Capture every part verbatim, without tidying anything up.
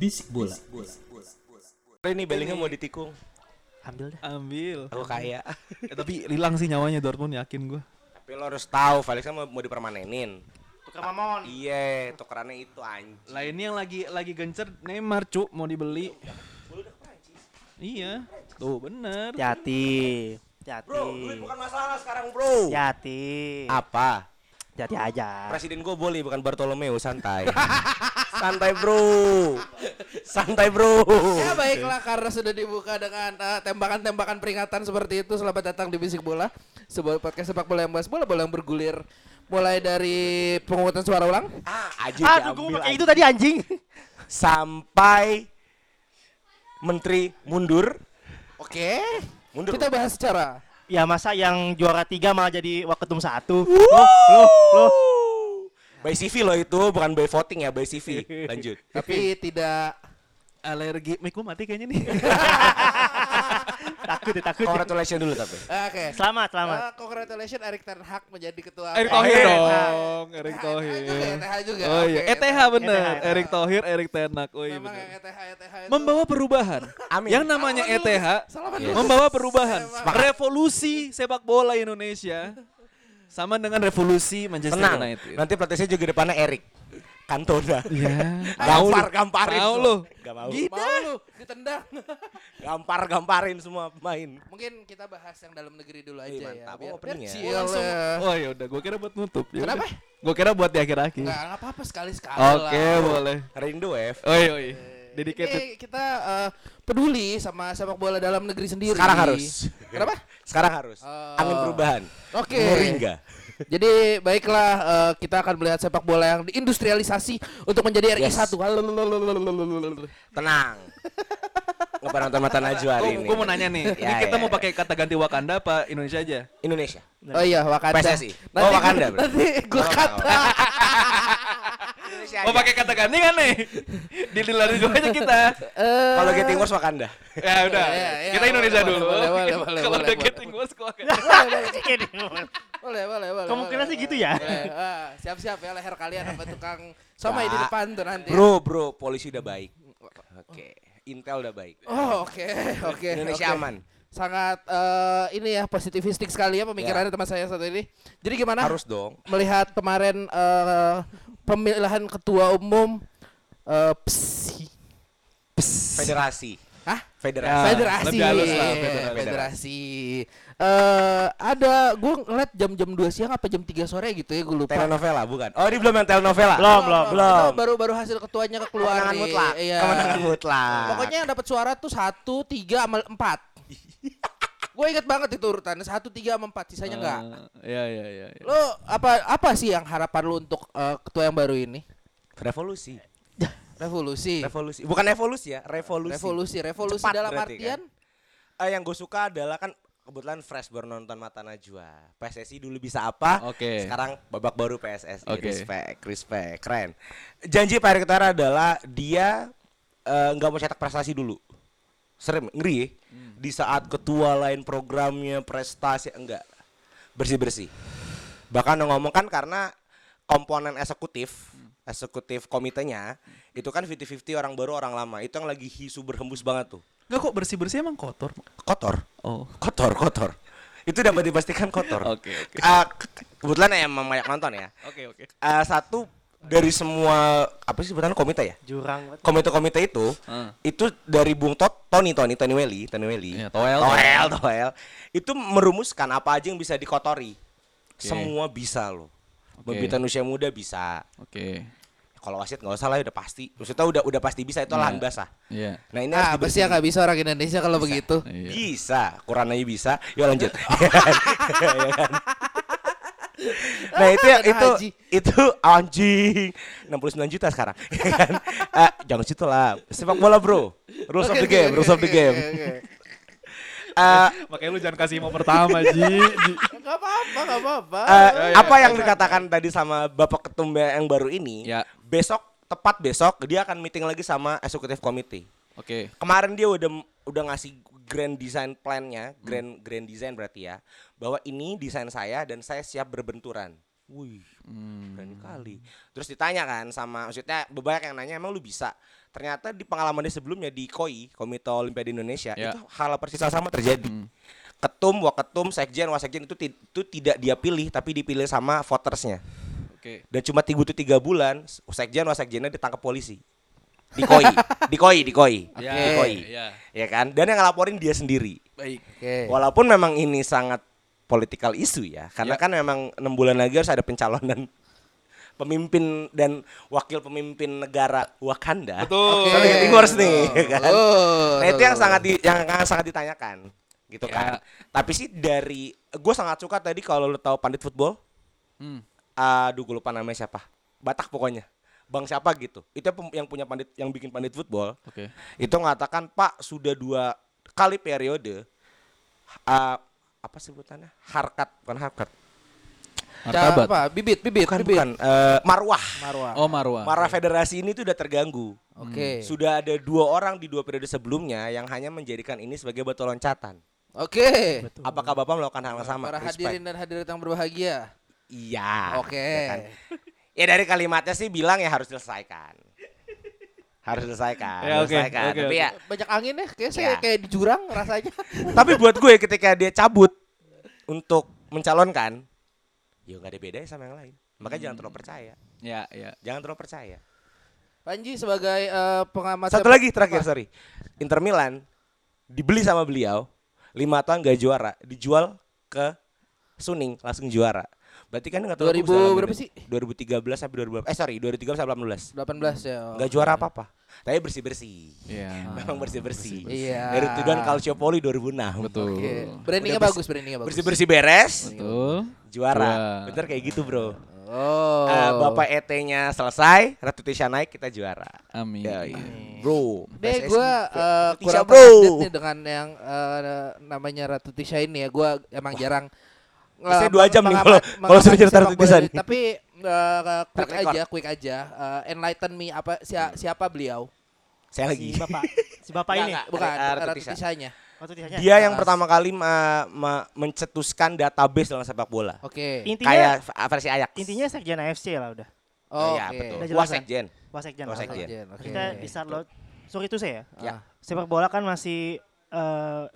Bisik bola. Kali ini Bellingham mau ditikung. Ambil dah. Ambil. Aku kaya. Ya, tapi hilang sih nyawanya Dortmund, yakin gue. Tapi lo harus tahu, Felix kan mau dipermanenin. Tukar mamon. Iya, tukerannya itu anjing. Lah ini yang lagi lagi gencer Neymar, cuk, mau dibeli. Iya. Tuh bener. Hati-hati. Hati-hati. Bro, duit bukan masalah sekarang, Bro. Hati-hati. Apa? Hati-hati aja. Presiden gue boleh, bukan Bartolomeo, santai. Santai bro, santai bro. Ya baiklah, karena sudah dibuka dengan uh, tembakan-tembakan peringatan seperti itu. Selamat datang di Bisik Bola, sebuah podcast sepak bola yang bahas bola, bola yang bergulir. Mulai dari pengungutan suara ulang. Ah, aduh gue pakai itu tadi anjing. Sampai menteri mundur. Oke, mundur. Kita bahas secara. Ya masa yang juara tiga malah jadi waketum satu. Loh, loh, loh. By C V loh itu, bukan by voting ya, by C V. Lanjut. Tapi tidak alergi, mic gue mati kayaknya nih. Takut ya, takut. Congratulations dulu tapi. Oke. Okay. Selamat, selamat. Uh, congratulations Erick Ten Hag menjadi ketua. Erick Thohir eh, dong. Erick Thohir. E T H juga. Oh iya, E T H benar. Erick Thohir, Erick Ten Hag. Oh iya benar. Membawa perubahan. Amin. Yang namanya E T H membawa perubahan. Revolusi sepak bola Indonesia. Sama dengan revolusi Manchester Tenang. United. Nanti pelatihnya juga depannya Erick Cantona. Iya. Gampar gamparin. Mau lu. Enggak mau. Gitu. Mau lu ditendang. Gampar gamparin semua pemain. Mungkin kita bahas yang dalam negeri dulu aja. Ih, mantap. Ya. Mantap opening ya. Langsung. Oh ya udah, gua kira buat nutup. Yaudah. Kenapa? Gua kira buat di akhir-akhir. Enggak, enggak apa-apa sekali-sekali okay, lah. Oke, boleh. Rindu F. Oi oi. Dedicated. Ini kita uh, peduli sama sepak bola dalam negeri sendiri. Sekarang harus. Kenapa? Sekarang harus. Uh, Angin perubahan. Oke. Okay. Moringa. Jadi baiklah uh, kita akan melihat sepak bola yang diindustrialisasi untuk menjadi R I yes. satu. Tenang. Ngebar mata-mata Najwa hari ini. Gue mau nanya nih. Ini kita mau pakai kata ganti Wakanda apa Indonesia aja? Indonesia. Oh iya Wakanda. P S S I. Oh Wakanda. Nanti gue kata. Mau pakai kata ganti kan nih? Dilari dulu aja kita. Uh, Kalau Getting Worse Wakanda. Ya udah. Ya, ya, ya, kita Indonesia boleh, dulu. Boleh, boleh, boleh. Kalau udah Getting Worse Wakanda. Boleh, boleh, boleh. Kemungkinan sih gitu ya. Uh, siap-siap ya leher kalian apa tukang somai di depan tuh nanti. Bro, bro, polisi udah baik. Oke. Okay. Intel udah baik. Oh, oke. Okay, oke. Okay, Indonesia okay. aman. Sangat uh, ini ya positivistik sekali ya pemikirannya yeah. teman saya satu ini. Jadi gimana? Harus dong. Melihat kemarin uh, pemilihan ketua umum uh, psi, psi. Federasi. Hah? Federasi. Ya, federasi. Lebih lah, federasi. Federasi. Uh, ada gue ngeliat jam-jam dua siang apa jam tiga sore gitu ya, gue lupa. Telenovela bukan. Oh, ini belum yang telenovela. Belum, belum, belum. Baru-baru hasil ketuanya keluar. Kemenangan mutlak. Iya. Kemenangan mutlak. Pokoknya yang dapat suara tuh satu, tiga sama empat. Gue inget banget itu urutannya satu, tiga sama empat, sisanya uh, enggak. Iya, iya, iya. Ya. Lo apa apa sih yang harapan lo untuk uh, ketua yang baru ini? Revolusi. Revolusi. Revolusi. Bukan evolusi ya, revolusi. Revolusi, revolusi cepat, dalam artian kan? Uh, yang gue suka adalah kan kebetulan fresh baru nonton Mata Najwa. P S S I dulu bisa apa? Okay. Sekarang babak baru P S S I. Okay. Respect, respect, keren. Janji Pak Erick Thohir adalah dia enggak uh, mau cetak prestasi dulu. Serem, ngeri ya. Hmm. Di saat ketua lain programnya, prestasi, enggak. Bersih-bersih. Bahkan ngomong kan karena komponen eksekutif, eksekutif komitenya, itu kan lima puluh lima puluh orang baru, orang lama. Itu yang lagi isu berhembus banget tuh. Enggak kok bersih-bersih emang kotor? Kotor. Oh. Kotor, kotor. Itu dapat dipastikan kotor. Oke, oke. Okay, okay. uh, kebetulan emang banyak nonton ya. Oke, okay, oke. Okay. Uh, satu... Dari semua apa sih sebutannya komite ya? Jurang. Komite-komite itu, uh. itu dari Bung Tot, Tony, Tony, Tony Welly, Tony Welly, yeah, Toel, Toel, Toel, itu merumuskan apa aja yang bisa dikotori. Okay. Semua bisa loh. Okay. Bebitan usia muda bisa. Oke. Okay. Kalau wasit nggak usah lah, udah pasti. Maksudnya udah udah pasti bisa itu yeah. lahan basah. Yeah. Nah ini ah, pasti nggak bisa orang Indonesia kalau bisa. Begitu. Yeah. Bisa, Qurannya bisa. Yuk lanjut. Nah itu ya, itu haji. Itu anjing enam puluh sembilan juta sekarang. uh, jangan situ lah. Sepak bola bro. Rules okay, of the okay, game, okay, rules okay, of the okay, game. Okay. Uh, Makanya lu jangan kasih mau pertama, Ji. Gak apa-apa, gak apa-apa. Uh, oh, iya, apa iya, yang iya, dikatakan iya. tadi sama Bapak Ketum yang baru ini, ya. besok, tepat besok, dia akan meeting lagi sama Executive Committee. Oke. Okay. Kemarin dia udah udah ngasih grand design plan-nya, grand hmm. grand design berarti ya, bahwa ini desain saya dan saya siap berbenturan. Wih, hmm. berani kali. Terus ditanya kan sama, maksudnya banyak yang nanya, emang lu bisa? Ternyata di pengalaman dia sebelumnya di K O I, Komite Olimpiade Indonesia, yeah. itu hal persis sama terjadi. Hmm. Ketum, waketum, sekjen, wasekjen itu, ti- itu tidak dia pilih, tapi dipilih sama votersnya. Okay. Dan cuma butuh tiga bulan, sekjen, wasekjennya ditangkap polisi. Di K O I, di K O I, di K O I, okay. di K O I. Yeah. Ya kan? Dan yang ngelaporin dia sendiri. Baik. Okay. Walaupun memang ini sangat political issue ya, karena yep. kan memang enam bulan lagi harus ada pencalonan pemimpin dan wakil pemimpin negara Wakanda. Betul. Kita okay. harus nih, ya kan? Betul. Nah itu yang sangat di, yang sangat ditanyakan, gitu yeah. kan. Tapi sih dari, gue sangat suka tadi kalau lo tahu Pandit Football, hmm. aduh gue lupa namanya siapa, Batak pokoknya. Bang siapa gitu, itu yang punya Pandit, yang bikin Pandit Football, okay. itu mengatakan Pak sudah dua kali periode. Uh, apa sebutannya harkat bukan harkat martabat apa bibit bibit bukan, bibit. bukan uh, marwah marwah oh marwah marwah okay. federasi ini tuh udah terganggu. Oke okay. Sudah ada dua orang di dua periode sebelumnya yang hanya menjadikan ini sebagai batu loncatan. Oke okay. Apakah Bapak melakukan hal yang sama? Para respect. Hadirin dan hadirat yang berbahagia, iya oke okay. ya, kan? Ya dari kalimatnya sih bilang ya harus diselesaikan. Harus selesaikan, ya, okay, selesaikan. Okay, tapi okay. ya banyak angin ya, kayak saya kayak di jurang rasanya. Tapi buat gue ketika dia cabut untuk mencalonkan, ya nggak ada bedanya sama yang lain. Makanya hmm. jangan terlalu percaya. Ya, ya. Jangan terlalu percaya. Panji sebagai uh, pengamat. Satu lagi terakhir, apa? sorry. Inter Milan dibeli sama beliau, lima tahun nggak juara, dijual ke Suning langsung juara. Berarti kan enggak tahu berapa sih? dua ribu tiga belas sampai dua ribu delapan belas. Eh sorry, dua ribu tiga belas sampai dua ribu delapan belas. delapan belas ya. Enggak oh. juara apa-apa. Tapi bersih-bersih. Iya. Yeah. Memang bersih-bersih. Iya. Yeah. Dari tuduhan Calciopoli dua ribu enam. Betul. Okay. Brandingnya bersi- bagus, brandingnya bagus. Bersih-bersih beres. Betul. Juara. Yeah. Bener kayak gitu, Bro. Oh. Uh, Bapak E T-nya selesai, Ratu Tisha naik, kita juara. Amin. Ya, iya. Amin. Bro. Deh gue uh, kurang update nih dengan yang uh, namanya Ratu Tisha ini ya. Gue emang Wah. jarang Saya dua jam nih kalau kalau sudah cerita terpisah. Tapi uh, quick aja, quick aja. Uh, enlighten me apa si, siapa beliau? Saya lagi. Si Bapak. Si Bapak ini. Enggak, bukan Ratu Tishanya. Ratu Tishanya. Dia yang uh, pertama kali ma- ma- mencetuskan database dalam sepak bola. Oke. Okay. Kayak versi Ajax. Intinya sekjen A F C lah udah. Oh, iya, okay. betul. Wasekjen. Wasekjen. Wasekjen. Kita bisa lo. Sorry itu saya ya. Sepak bola kan masih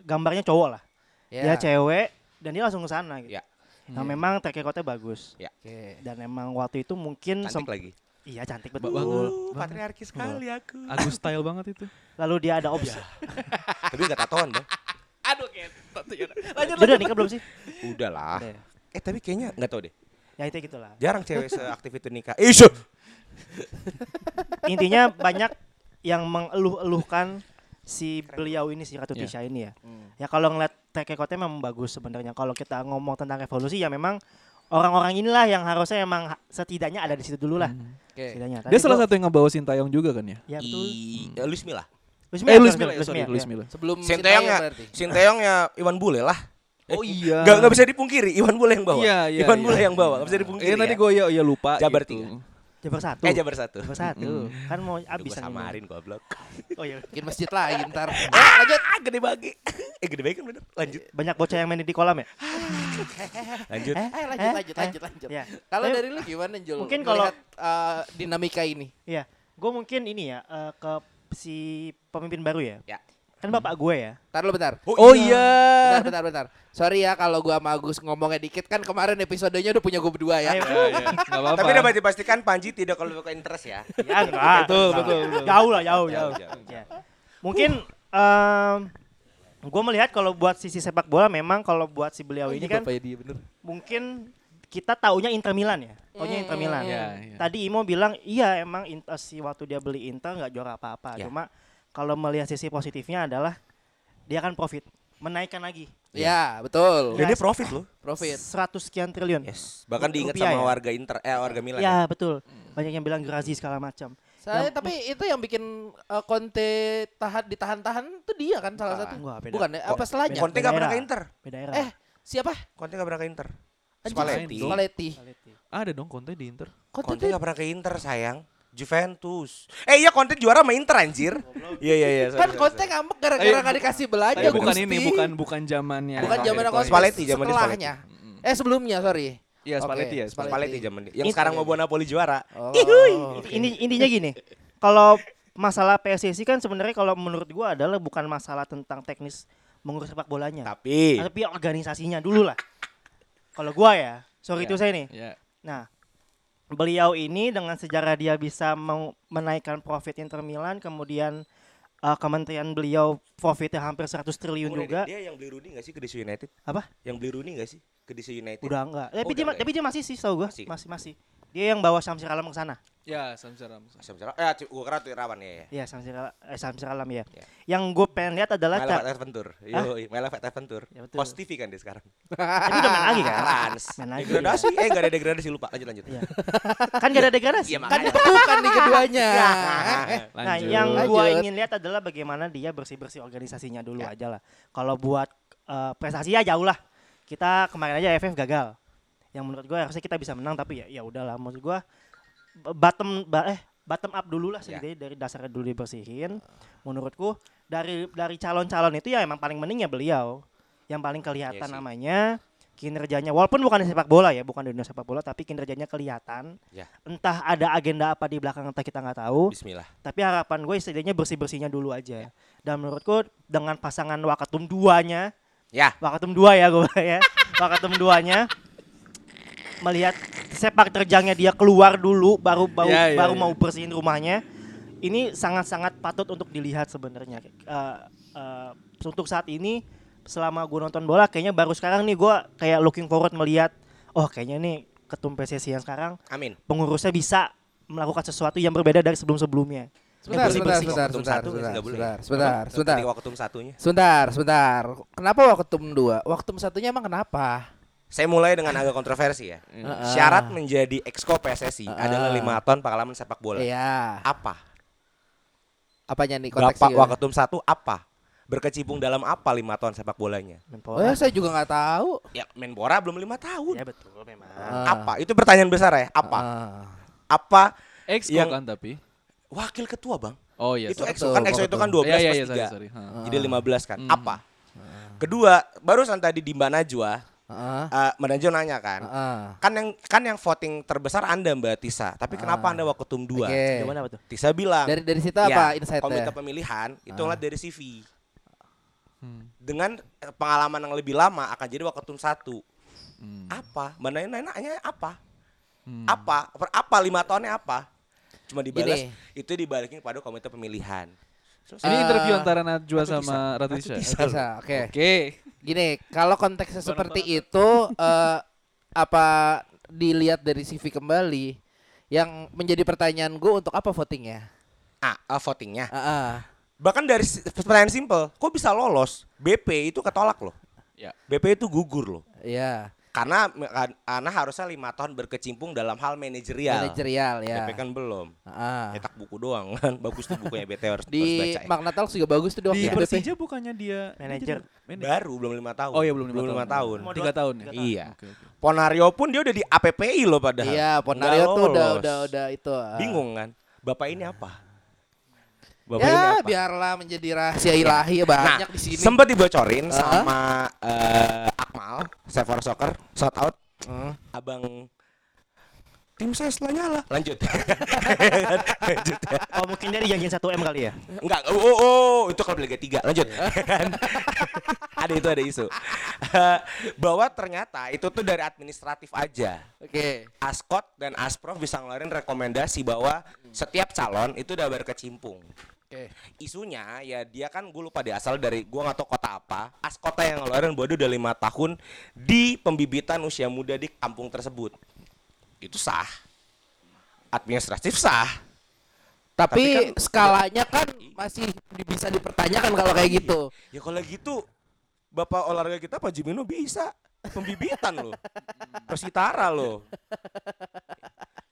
gambarnya cowok lah. Dia cewek dan dia langsung ke sana gitu. Nah hmm. memang track recordnya bagus ya. okay. Dan memang waktu itu mungkin Cantik sem- lagi Iya cantik betul uh, patriarki sekali Bang. aku Aku style banget itu. Lalu dia ada opsi Tapi gak tatoan dong. Aduh kayak tatoan. Lanjut Udah nikah belum sih? Udah lah ya. Eh tapi kayaknya gak tau deh. Ya itu gitu lah. Jarang cewek seaktif itu nikah. Isu Intinya banyak yang mengeluh-eluhkan si beliau ini, si Ratu Tisha yeah. ini ya. Mm. Ya kalau ngeliat track recordnya memang bagus sebenarnya. Kalau kita ngomong tentang revolusi ya memang orang-orang inilah yang harusnya emang setidaknya ada di situ dulu lah. Mm. Okay. Setidaknya. Dia salah satu yang ngebawa Shin Tae-yong juga kan ya? Iya betul. I... Luis Milla. Luis Milla. Eh, Luis Milla, Luis Milla. Luis Milla. Sebelum Shin Tae-yong ya, Shin Tae-yong ya Iwan Bule lah. Oh iya. Gak, gak bisa dipungkiri, Iwan Bule yang bawa. Iya, iya, Iwan iya. Bule yang bawa, gak bisa dipungkiri. Iya, ya. Tadi gue ya, ya lupa Jabar gitu. tiga. Jabar satu. Eh Jabar satu. Jabar satu. Mm. Kan mau habis sama samarin goblok. Oh iya. Bikin masjid lagi ntar. Eh lanjut. Ah, gede bagi. Eh gede bagi kan bener. Lanjut. Banyak bocah yang main di kolam ya? lanjut. Eh, eh, lanjut, eh, lanjut, eh. lanjut, lanjut. Ya. Kalau dari lu gimana Jul? Mungkin kalau uh, dinamika ini. Iya. Gue mungkin ini ya uh, ke si pemimpin baru ya. Ya. Kan bapak gue ya. Bentar lu bentar. Oh, oh iya. Bentar bentar bentar. Sorry ya kalau gue sama Agus ngomongnya dikit, kan kemarin episodenya udah punya gue berdua ya. Ayo, iya, iya. Apa-apa. Tapi dapat dipastikan Panji tidak kalau ke interest ya. Ya enggak. Betul betul. Jauh lah jauh jauh. jauh. Ya. Mungkin um, gue melihat kalau buat sisi sepak bola memang kalau buat si beliau oh, ini kan. Dia, mungkin kita taunya Inter Milan ya, taunya Inter Milan. Yeah, yeah. Tadi Imo bilang iya emang Inter, si waktu dia beli Inter nggak juara apa-apa. Yeah. Cuma kalau melihat sisi positifnya adalah dia kan profit, menaikkan lagi. Iya yeah, betul. Jadi profit loh, profit. seratus sekian triliun. Yes. Bahkan diingat sama ya? warga Inter, eh warga Milan. Yeah, ya betul. Banyak yang bilang Grazi segala macam. Saya yang, tapi itu yang bikin uh, Conte tahan ditahan-tahan itu dia kan salah ah, satu. Enggak, beda. Bukan apa Ko- selanya? Conte enggak pernah ke Inter. Beda era. Eh, siapa? Conte enggak pernah ke Inter. Spalletti. Spalletti. Ada dong Conte di Inter. Conte enggak pernah ke Inter, sayang. Juventus. Eh iya Conte juara sama Inter anjir. Iya iya iya. Kan Conte ngambek gara-gara enggak dikasih belanja. Bukan ini, bukan bukan zamannya. Bukan zamannya Spalletti, zaman Spalletti. Eh sebelumnya, sorry. Iya, Spalletti ya, Spalletti zaman yang sekarang mau buat Napoli juara. Ihuy. Ini intinya gini. Kalau masalah P S S I kan sebenarnya kalau menurut gua adalah bukan masalah tentang teknis mengurus sepak bolanya. Tapi tapi organisasinya dulu lah. Kalau gua ya, sorry itu yeah, saya nih. Yeah. Nah, beliau ini dengan sejarah dia bisa menaikkan profit Inter Milan, kemudian uh, kementerian beliau profitnya hampir seratus triliun oh, juga. Dia yang beli Rooney nggak sih ke D C United? Apa? Yang beli Rooney nggak sih ke D C United? Udah enggak. Tapi oh, dia enggak, tapi dia masih sih, tahu gua. Masih. masih masih. Dia yang bawa Syamsir Alam ke sana. Ya, Syamsir Alam. Syamsir Alam. Eh, gua kira tuh Rawan ya. Iya, Syamsir Alam, eh, Syamsir Alam ya. ya. Yang gue pengen lihat adalah Mela Adventure. Yo, Mela Adventure. Post T V kan dia sekarang. Tapi udah main lagi kan? Rans. Main lagi. Degradasi. Ya. Eh, enggak ada degradasi, lupa. Lanjut lanjut. Ya. Kan enggak ada degradasi. Ya, kan dipetukan nih keduanya. Ya. Nah, lanjut. Yang gue ingin lihat adalah bagaimana dia bersih-bersih organisasinya dulu ya. aja lah. Kalau buat uh, prestasi ya jauh lah. Kita kemarin aja F F gagal. Yang menurut gue harusnya kita bisa menang, tapi ya ya udahlah menurut gue bottom ba, eh bottom up dulu lah segini yeah. dari dasarnya dulu dibersihin. Menurutku dari dari calon-calon itu ya emang paling mending ya beliau yang paling kelihatan yeah, namanya kinerjanya walaupun bukan di sepak bola ya, bukan di dunia sepak bola tapi kinerjanya kelihatan. Yeah. Entah ada agenda apa di belakang entah kita nggak tahu. Bismillah. Tapi harapan gue setidaknya bersih-bersihnya dulu aja. Yeah. Dan menurutku dengan pasangan Wakatum duanya Ya, yeah. Wakatum dua ya gue ya. Wakatum duanya melihat sepak terjangnya dia keluar dulu baru baru, yeah, yeah, baru yeah. mau bersihin rumahnya. Ini sangat-sangat patut untuk dilihat sebenarnya. Uh, uh, untuk saat ini selama gue nonton bola kayaknya baru sekarang nih gue kayak looking forward melihat oh kayaknya nih ketum P S S I yang sekarang Amin. pengurusnya bisa melakukan sesuatu yang berbeda dari sebelum-sebelumnya. Sebentar, sebentar, sebentar, sebentar, sebentar, sebentar, sebentar. Waketum satunya. Sebentar, sebentar. Kenapa waketum dua? Waketum satunya emang kenapa? Saya mulai dengan agak kontroversi ya. Uh-uh. Syarat menjadi exco P S S I uh-uh. adalah lima tahun pengalaman sepak bola. Iya. Apa? Apanya nih konteksnya? Bapak Waketum satu apa? Berkecimpung dalam apa lima tahun sepak bolanya? Menpora. Eh, saya juga enggak tahu. Ya, Menpora belum lima tahun. Ya betul memang. Uh. Apa? Itu pertanyaan besar ya, apa? Uh. Apa exco yang... kan tapi wakil ketua, Bang. Oh iya. Itu exco kan exco itu kan dua belas ya, ya, plus ya, sorry, sorry. Jadi lima belas kan. Hmm. Apa? Uh. Kedua, barusan tadi di Mbak Najwa Uh-huh. Uh, Mbak Najwa nanya kan, uh-huh. kan yang kan yang voting terbesar Anda Mbak Tisha, tapi uh-huh. kenapa Anda Waketum dua? Okay. Jawaban apa tuh? Tisha bilang dari dari situ ya, apa insight komite pemilihan uh-huh. itu ngeliat dari C V. Hmm. Dengan pengalaman yang lebih lama akan jadi Waketum satu. Hmm. Apa? Mbak Najwa nanya apa? Hmm. Apa? Apa lima tahonnya apa? Cuma dibalas Gini. itu dibalikin kepada komite pemilihan. So, ini uh, interview antara Najwa sama Ratu Tisha. Oke. Oke. Gini, kalau konteksnya seperti itu uh, apa dilihat dari C V kembali yang menjadi pertanyaan gue untuk apa votingnya? Ah, uh, votingnya. Uh, uh. Bahkan dari pertanyaan simple, kok bisa lolos? B P itu ketolak loh. Yeah. B P itu gugur loh. Iya. Yeah. Karena karena harusnya lima tahun berkecimpung dalam hal manajerial. Manajerial ya. Tapi kan belum. Heeh. Cetak buku doang kan. Bagus tuh bukunya B T harus, di, harus baca. Di ya. Magnatax juga bagus tuh doang. Di Persija bukannya dia manajer baru belum lima tahun. Oh iya belum lima tahun. Belum lima tahun. tiga tahun ya. Iya. Okay, okay. Ponario pun dia udah di A P P I loh padahal. Iya, Ponario tuh udah udah udah itu. Uh. Bingung kan. Bapak ini apa? Bapak ya, ini apa? Biarlah menjadi rahasia ilahi ya. Banyak nah, di sini. Sempat dibocorin uh-huh. sama uh, Akmal, Save for Soccer, shout out. Uh, abang tim saya setelah nyala. Lanjut. Lanjut ya. Oh, mungkin dia dijanjiin satu M kali ya? Enggak. Oh, oh, oh. Itu kalau Liga tiga. Lanjut. Ada itu ada isu. Bahwa ternyata itu tuh dari administratif aja. Oke. Okay. Askot dan Asprof bisa ngeluarin rekomendasi bahwa setiap calon itu udah berkecimpung. Okay. Isunya ya dia kan gue lupa dia asal dari gue nggak tahu kota apa. As kota yang ngeluarin Bodo udah lima tahun di pembibitan usia muda di kampung tersebut. Itu sah. Administratif sah. Tapi, Tapi kan, skalanya kan masih bisa dipertanyakan kalau kayak gitu. Ya kalau gitu Bapak olahraga kita Pak Jimino bisa pembibitan loh. Persitara loh.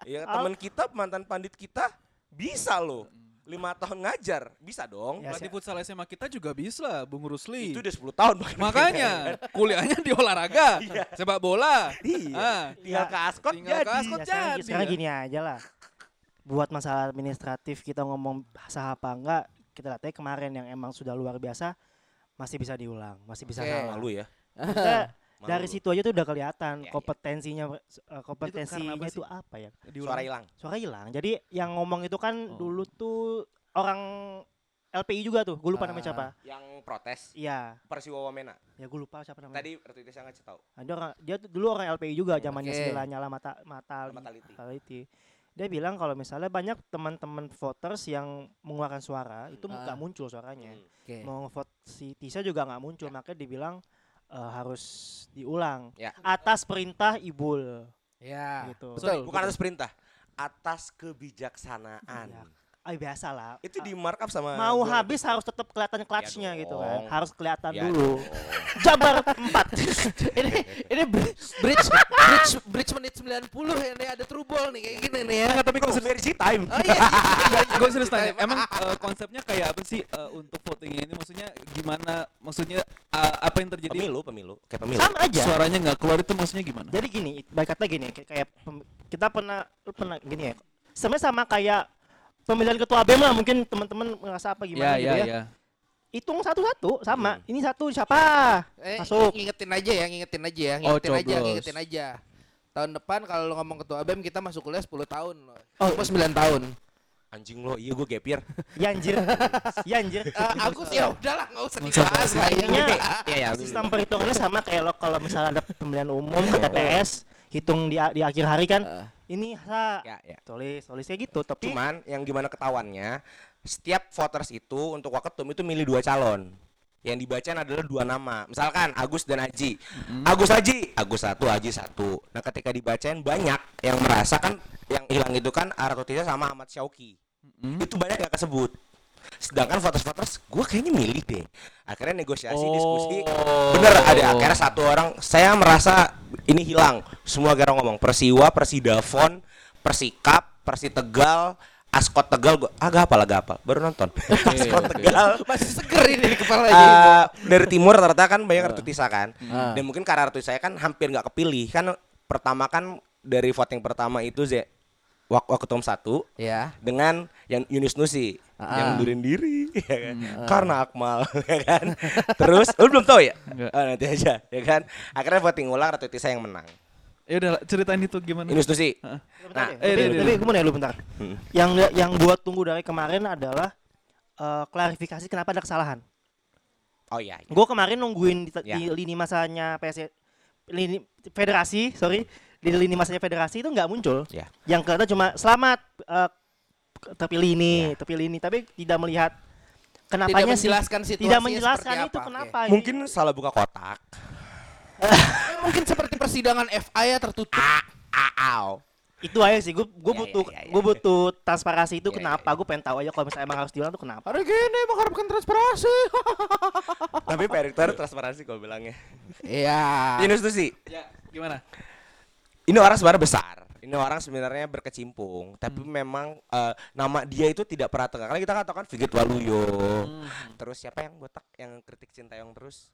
Ya teman kita mantan pandit kita bisa loh. Lima tahun ngajar, bisa dong. Pelatih ya, futsal S M A kita juga bisa, Bung Rusli. Itu udah sepuluh tahun. Makanya, kuliahnya di olahraga, sepak bola. Iya. Ah, tinggal ke Askot tinggal jadi. Ke Askot ya, sekarang, jadi. Sekarang gini aja lah. Buat masalah administratif kita ngomong sah apa enggak, kita lihatnya kemarin yang emang sudah luar biasa, masih bisa diulang, masih bisa okay. salah. Malu ya. Kita, malu. Dari situ aja tuh udah kelihatan ya, kompetensinya ya. kompetensinya itu apa, itu apa ya? Diulang. Suara hilang. Suara hilang. Jadi yang ngomong itu kan oh. dulu tuh orang L P I juga tuh. Gue lupa ah. namanya siapa. Yang protes. Iya. Persiwa Wamena. Ya gue lupa siapa namanya. Tadi Ratu Tisha ngasih tahu. Dia orang dia tuh dulu orang L P I juga zamannya okay. Sila Nyala Mata Mata Mataliti. Dia bilang kalau misalnya banyak teman-teman voters yang mengeluarkan suara hmm. itu enggak ah. muncul suaranya. Hmm. Okay. Mau ngevote si Tisha juga enggak muncul, ya. Makanya dibilang Uh, harus diulang ya. Atas perintah Ibul ya gitu. Betul, bukan betul. Atas perintah, atas kebijaksanaan ya. Ay, biasa lah itu uh, di markup sama mau gue. Habis harus tetap kelihatan clutch-nya ya gitu kan, harus kelihatan ya dulu Jabar empat ini ini bridge bridge bridge menit sembilan puluh ini ada true ball nih kayak gini nih ya. Tapi konservasi time oh iya, iya, iya. Konservasi time emang uh, konsepnya kayak apa sih uh, untuk votingnya ini, maksudnya gimana, maksudnya Uh, apa yang terjadi? Pemilu, pemilu, kayak pemilu. Sama aja. Suaranya nggak keluar itu maksudnya gimana? Jadi gini, baik kata gini, kayak pem- kita pernah, lu pernah gini ya. Sebenarnya sama kayak pemilihan ketua B E M lah, mungkin teman-teman ngerasa apa gimana ya, gitu ya. ya. Hitung satu-satu, sama. Hmm. Ini satu siapa? Eh, Masuk. Ngingetin aja ya, ngingetin aja ya, ngingetin oh, aja, ngingetin aja. Tahun depan kalau lo ngomong ketua B E M kita masuk kuliah sepuluh tahun, lo. Oh, sembilan tahun. Anjing lo, iya gue gapir. Ya anjir, ya anjir. Uh, aku ya udahlah nggak usah dibahas. Kayaknya ya, ya, sistem perhitungannya sama kayak lo kalau misalnya ada pemilihan umum ke T P S, hitung di, di akhir hari kan. Uh, ini ha, ya, ya. tulis, tulisnya gitu. Tapi cuman yang gimana ketahuannya, setiap voters itu untuk waketum itu milih dua calon. Yang dibacain adalah dua nama, misalkan Agus dan Haji. Hmm. Agus Haji, Agus satu, Haji satu. Nah ketika dibacain banyak yang merasa kan yang hilang itu kan Ratu Tisha sama Ahmad Syauki. Hmm. Itu banyak gak kesebut. Sedangkan voters-voters gue kayaknya milih deh. Akhirnya negosiasi, oh. diskusi. Bener ada akhirnya satu orang, saya merasa ini hilang. Semua gara ngomong Persiwa, Persidafon, Persikap, Persitegal, Askot Tegal, gue agak apal, agak apal, baru nonton. Askot Tegal masih seger ini di kepala aja. Uh, dari timur rata-rata kan banyak Ratu Tisha kan, hmm. dan mungkin karena Ratu Tisha kan hampir nggak kepilih kan. Pertama kan dari voting pertama itu Z Waketum satu, ya. dengan yang Yunus Nusi uh-huh. yang durin diri, ya kan? uh-huh. karena Akmal, ya kan. Terus, lu belum tahu ya? Oh, nanti aja, ya kan. Akhirnya voting ulang Ratu Tisha yang menang. Ya udah ceritain itu gimana? Ini itu sih. Nah, nah eh, tapi, eh, tapi gue mau nanya lu bentar. Hmm. Yang yang gua tunggu dari kemarin adalah uh, klarifikasi kenapa ada kesalahan. Oh iya. iya. Gue kemarin nungguin di, ya. di lini masanya P S S I, lini federasi, sorry, di lini masanya federasi itu nggak muncul. Ya. Yang kelihatan cuma selamat uh, terpilih ini, ya. terpilih ini, tapi tidak melihat kenapanya sih. Tidak menjelaskan situasi. Tidak menjelaskan itu apa. Kenapa? Okay. Mungkin salah buka kotak. Ya, mungkin seperti persidangan F I ya tertutup. Aau. Itu aja sih. Gue gue butuh ya, ya, ya, ya. gue butuh transparansi itu ya, kenapa? Ya, ya. Gue pengen tahu aja kalau misalnya emang harus diulang itu kenapa? Hari gini mengharapkan transparansi. Tapi Pak Erick Thohir transparansi gue bilangnya. Iya. Ini itu sih. Ya, gimana? Ini orang sebenarnya besar. Ini orang sebenarnya berkecimpung, tapi hmm. memang uh, nama dia itu tidak pernah tegak. Karena kita katakan Figit Waluyo. Hmm. Terus siapa yang botak yang kritik Shin Tae-yong terus?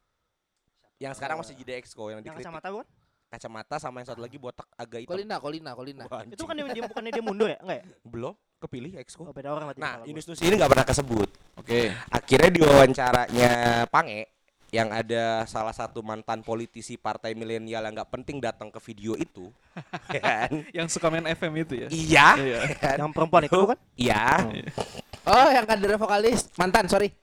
Yang sekarang masih jadi exco yang, yang dikritik. Kacamata bukan? Kacamata sama yang satu lagi botak agak hitam. Kolina, Kolina, Kolina. Bukan itu kan dia bukannya dia mundur ya? Enggak ya? Belum, kepilih exco. Oh, beda orang berarti. Nah, Yunus Nusi ini enggak pernah kesebut. Oke. Okay. Akhirnya di wawancaranya Pange yang ada salah satu mantan politisi partai milenial yang enggak penting datang ke video itu. Kan? Yang suka main F M itu ya? Iya. iya. Kan? Yang perempuan itu kan? Iya. Oh, oh yang kader vokalis mantan, sorry.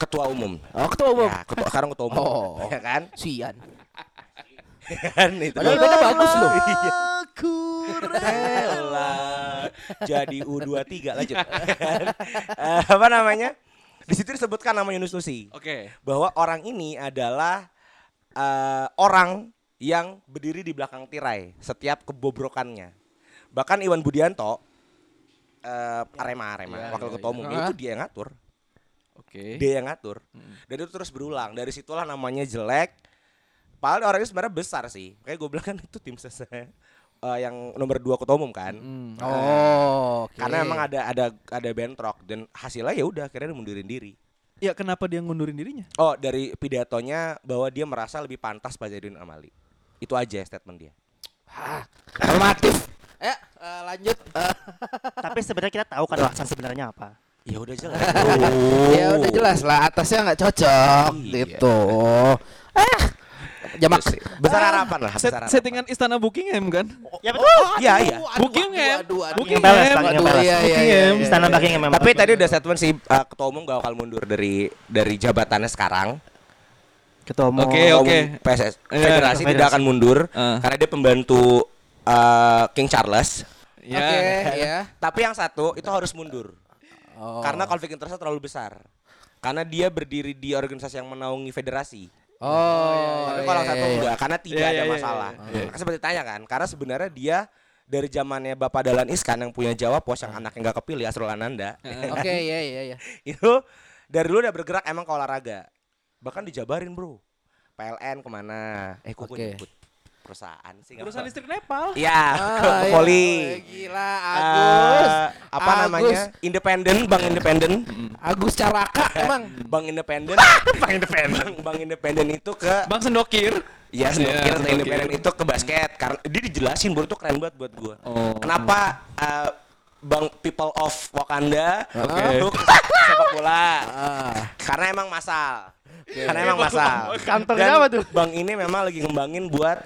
Ketua umum. Oh, ketua umum. Ya, ketua, sekarang ketua umum. Oh, ya kan? Sian. kan itu. Padahal bagus loh. Aku rela jadi U dua puluh tiga lanjut. uh, apa namanya? Di situ disebutkan nama Yunus Nusi. Oke. Okay. Bahwa orang ini adalah uh, orang yang berdiri di belakang tirai setiap kebobrokannya. Bahkan Iwan Budianto uh, Arema Arema ya, wakil ya, ketua umum ya. Itu dia yang ngatur. Okay. Dia yang ngatur. Hmm. Dan itu terus berulang. Dari situlah namanya jelek. Padahal orangnya sebenarnya besar sih. Kayak gue bilang kan itu tim sese uh, yang nomor dua ketua umum kan. Hmm. Oh, uh, okay. Karena emang ada ada ada bentrok dan hasilnya ya udah akhirnya mundurin diri. Ya kenapa dia ngundurin dirinya? Oh, dari pidatonya bahwa dia merasa lebih pantas Pak Zainuddin Amali. Itu aja statement dia. Hah, normatif. Eh, uh, lanjut. Uh. Tapi sebenarnya kita tahu kan alasan sebenarnya apa. Ya udah jelas. Oh. Ya udah jelas lah, atasnya enggak cocok iya. Gitu. Ah. Jamak besar harapan lah. Set, besar harapan. Settingan Istana Buckingham kan? Oh, ya betul. Oh, iya iya. Buckingham. Buckingham. Buckingham. Istana Buckingham memang. Tapi tadi udah statement si uh, ketua umum gak bakal mundur dari dari jabatannya sekarang. Ketua umum okay, okay. P S S I yeah, Federasi tidak akan mundur uh. karena dia pembantu uh, King Charles. Oke, yeah. Okay, ya. Tapi yang satu itu harus mundur. Oh. Karena konflik interestnya terlalu besar. Karena dia berdiri di organisasi yang menaungi federasi. Oh, oh iya, iya, tapi kalau iya, satu iya. enggak, karena tidak iya, ada iya, masalah. Iya. Nah, seperti tanya kan, karena sebenarnya dia dari zamannya Bapak Dahlan Iskan yang punya Jawa Pos yang anaknya enggak kepilih Asrul Ananda. Oke, okay, iya iya iya. Itu dari dulu udah bergerak emang ke olahraga. Bahkan dijabarin, Bro. P L N kemana? Eh, kok okay. ikut perusahaan sih. Perusahaan listrik Nepal. Iya, ah, Poli. Iya, gila, Agus. Uh, apa Agus. namanya? Independen, Bang Independen. Agus Caraka emang. Bang Independen. Bang Independen. Bang Independen itu ke Bang Sendokir. Iya, Sendokir atau Independen itu ke basket. Karena dia dijelasin baru tuh keren banget buat gua. Oh. Kenapa uh, Bang People of Wakanda okay. untuk sepak bola. Ah. Karena emang masal. Okay. Karena emang masal. Kantornya apa tuh? Bang ini memang lagi ngembangin buat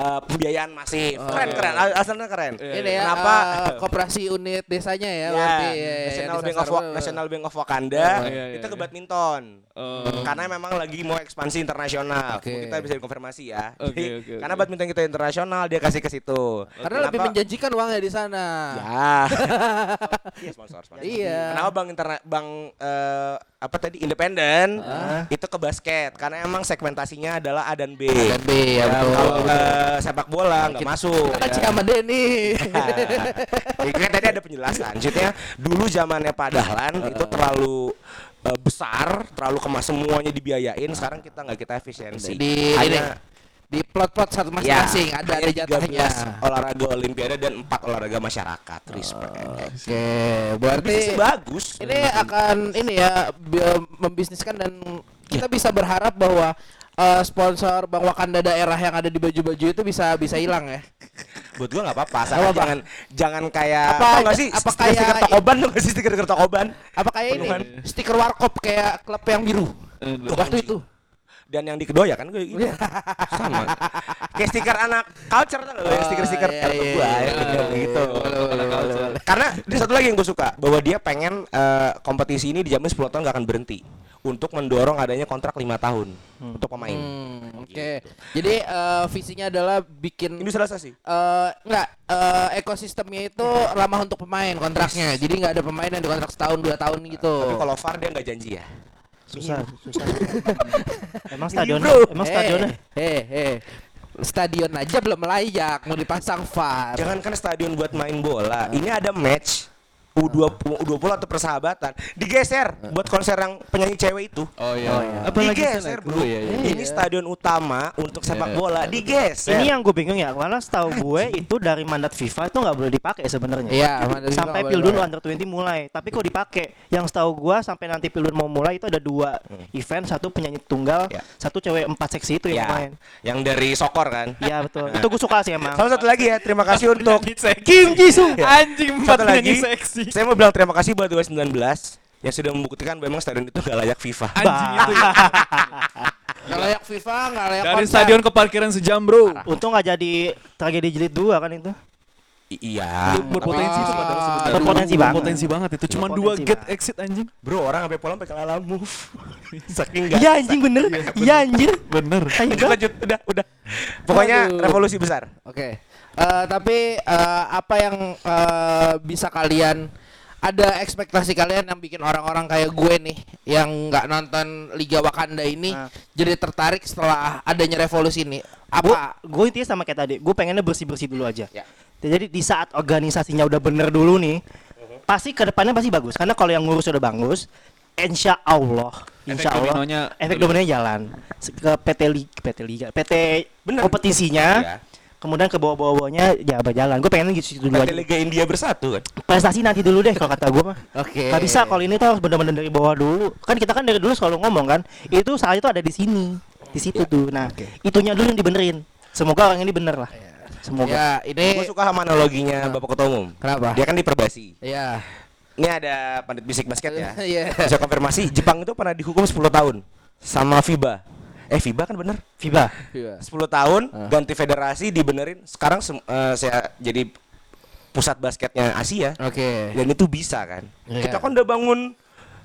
uh, pembiayaan masif. Oh, keren-keren, okay. asalnya keren. Ini ya, kenapa uh, koperasi unit desanya ya, yeah. berarti, ya, ya National ya, Bank of Wa- National Bank of Wakanda oh, iya, iya, itu ke badminton. Uh. Karena memang lagi mau ekspansi internasional. Okay. Kita bisa dikonfirmasi ya. Okay, Jadi, okay, karena okay. badminton kita internasional dia kasih ke situ. Okay. Karena kenapa, lebih menjanjikan uangnya di sana. Ya. Iya sponsor, sponsor. Iya. Kenapa Bang interna- Bang uh, apa tadi independen uh. itu ke basket karena emang segmentasinya adalah A dan B. A dan B ya, ya betul. Kalau uh, sepak bola nggak masuk. Kita ya. Ciaman Denny. Iya tadi ada penjelasan. Maksudnya dulu zamannya Pak Dahlan uh. itu terlalu uh, besar, terlalu kemas semuanya dibiayain. Sekarang kita nggak kita efisiensi. Di hanya, di plot-plot satu masing-masing ya, ada ada jatahnya. Olahraga Olimpiade dan empat olahraga masyarakat. Respect. Oh, Oke, okay. berarti ini bagus. Ini akan ini ya membisniskan dan kita bisa berharap bahwa uh, sponsor Bang Wakanda daerah yang ada di baju-baju itu bisa bisa hilang ya. Buat gua enggak apa-apa. Asal apa? jangan jangan kayak apa enggak sih? Apa kayak stiker Tokoban tuh enggak sih stiker Tokoban? Apa kayak ini? Stiker Warkop kayak klub yang biru. Waktu itu. Dan yang di Kedoya kan gue gitu. Sama. Kayak stiker anak culture tuh loh, yang stiker-stiker kayak gua gitu. Karena di satu lagi yang gue suka bahwa dia pengen uh, kompetisi ini dijamin sepuluh tahun enggak akan berhenti untuk mendorong adanya kontrak lima tahun hmm. untuk pemain. Hmm, Oke. Okay. Gitu. Jadi uh, visinya adalah bikin industrialisasi. Uh, enggak uh, ekosistemnya itu ramah untuk pemain kontraknya. Jadi enggak ada pemain yang dikontrak setahun dua tahun gitu. Tapi kalau V A R dia enggak janji ya. Susah, susah. Emang stadionnya, emang stadionnya. Hey, hey, stadion aja belum layak mau dipasang V A R. Jangankan stadion buat main bola, uh. ini ada match U dua puluh, U dua puluh atau persahabatan digeser uh. buat konser yang penyanyi cewek itu. Oh iya. Oh, iya. Digeser bro. Iya, iya. Ini stadion utama untuk sepak bola yeah. digeser. Ini yang gue bingung ya, karena setahu gue itu dari mandat FIFA itu nggak boleh dipakai sebenarnya. Iya. Yeah, sampai Pildun Under twenty mulai, tapi kok dipakai? Yang setahu gue sampai nanti Pildun mau mulai itu ada dua hmm. event, satu penyanyi tunggal, yeah. satu cewek empat seksi itu yang yeah. main. Yang dari Sokor kan? Iya betul. Itu gue suka sih emang. Salah satu lagi ya, terima kasih untuk Kim Jisung. Anjing empat penyanyi seksi. Saya mau bilang terima kasih buat dua ribu sembilan belas yang sudah membuktikan bahwa memang stadion itu gak layak FIFA. Anjing itu ya. Gak layak FIFA, gak layak konser. Dari stadion ke parkiran sejam bro. Parah. Untung gak jadi tragedi jilid dua kan itu. I- iya. Berpotensi ah, itu padahal sebetulnya. Berpotensi banget. Berpotensi banget itu. Cuma dua gate exit anjing. Bro orang sampai pulang pakai lalamove. Saking enggak. Iya anjing bener. Iya anjir. Bener. Lanjut lanjut udah udah. Pokoknya aduh, revolusi besar. Oke. Okay. Uh, tapi uh, apa yang uh, bisa kalian ada ekspektasi kalian yang bikin orang-orang kayak gue nih yang nggak nonton Liga Wakanda ini nah, jadi tertarik setelah adanya revolusi ini? Apa? Gue, gue intinya sama kayak tadi, gue pengennya bersih-bersih dulu aja ya. Jadi di saat organisasinya udah bener dulu nih, uh-huh, pasti kedepannya pasti bagus. Karena kalau yang ngurus udah bagus, Insya Allah, Insya efek Allah, dominonya, efek dominonya jalan ke P T Liga, P T Liga, P T bener, kompetisinya. Ya. Kemudian ke bawah-bawahnya ya berjalan. Gue pengen gitu dulu aja. Liga India bersatu kan. Prestasi nanti dulu deh kalau kata gue mah. Oke. Okay. Gak bisa kalau ini tuh harus benar-benar dari bawah dulu. Kan kita kan dari dulu selalu ngomong kan, itu salah itu ada di sini, di situ ya, tuh. Nah, okay, itunya dulu yang dibenerin. Semoga orang ini bener lah. Ya. Semoga. Ya, ini gue suka sama analoginya nah, Bapak Ketua Umum. Kenapa? Dia kan di Perbasi. Iya. Ini ada Pandit Bisik Basket ya. Iya. Bisa konfirmasi, Jepang itu pernah dihukum sepuluh tahun sama F I B A. Eh F I B A kan bener? F I B A. sepuluh tahun uh. ganti federasi dibenerin. Sekarang uh, saya jadi pusat basketnya Asia. Oke. Okay. Dan itu bisa kan? Yeah. Kita kan udah bangun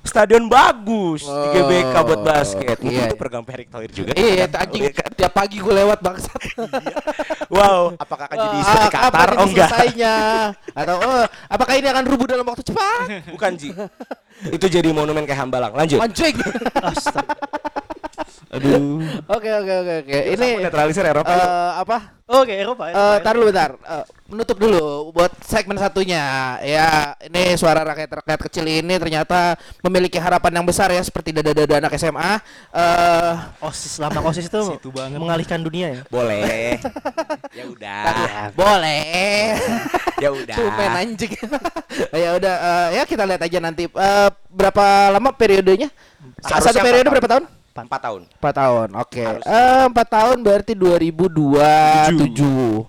stadion bagus oh, di G B K buat basket. Mungkin yeah, itu program Erick Thohir juga. Iya, anjing. Tiap pagi gue lewat bangsat. Wow, apakah akan oh, jadi seperti Qatar? Oh enggak. Atau oh, apakah ini akan rubuh dalam waktu cepat? Bukan, Ji. Itu jadi monumen kayak Hambalang. Lanjut. Anjing. Aduh. Oke oke oke oke. Ini netralisir Eropa. Uh, apa? Oke, okay, Eropa. Eh, uh, tar dulu bentar. Uh, menutup dulu buat segmen satunya. Ya, ini suara rakyat-rakyat kecil ini ternyata memiliki harapan yang besar ya seperti dada-dada anak S M A. Eh, uh, OSIS lama OSIS itu mengalihkan dunia ya. Boleh. Ya udah. Boleh. Ya udah. Supen anjing. Ya udah uh, ya kita lihat aja nanti uh, berapa lama periodenya? Harusnya satu periode berapa tahun? Empat tahun. Empat tahun, oke. Okay. Uh, empat tahun berarti dua ribu dua puluh tujuh.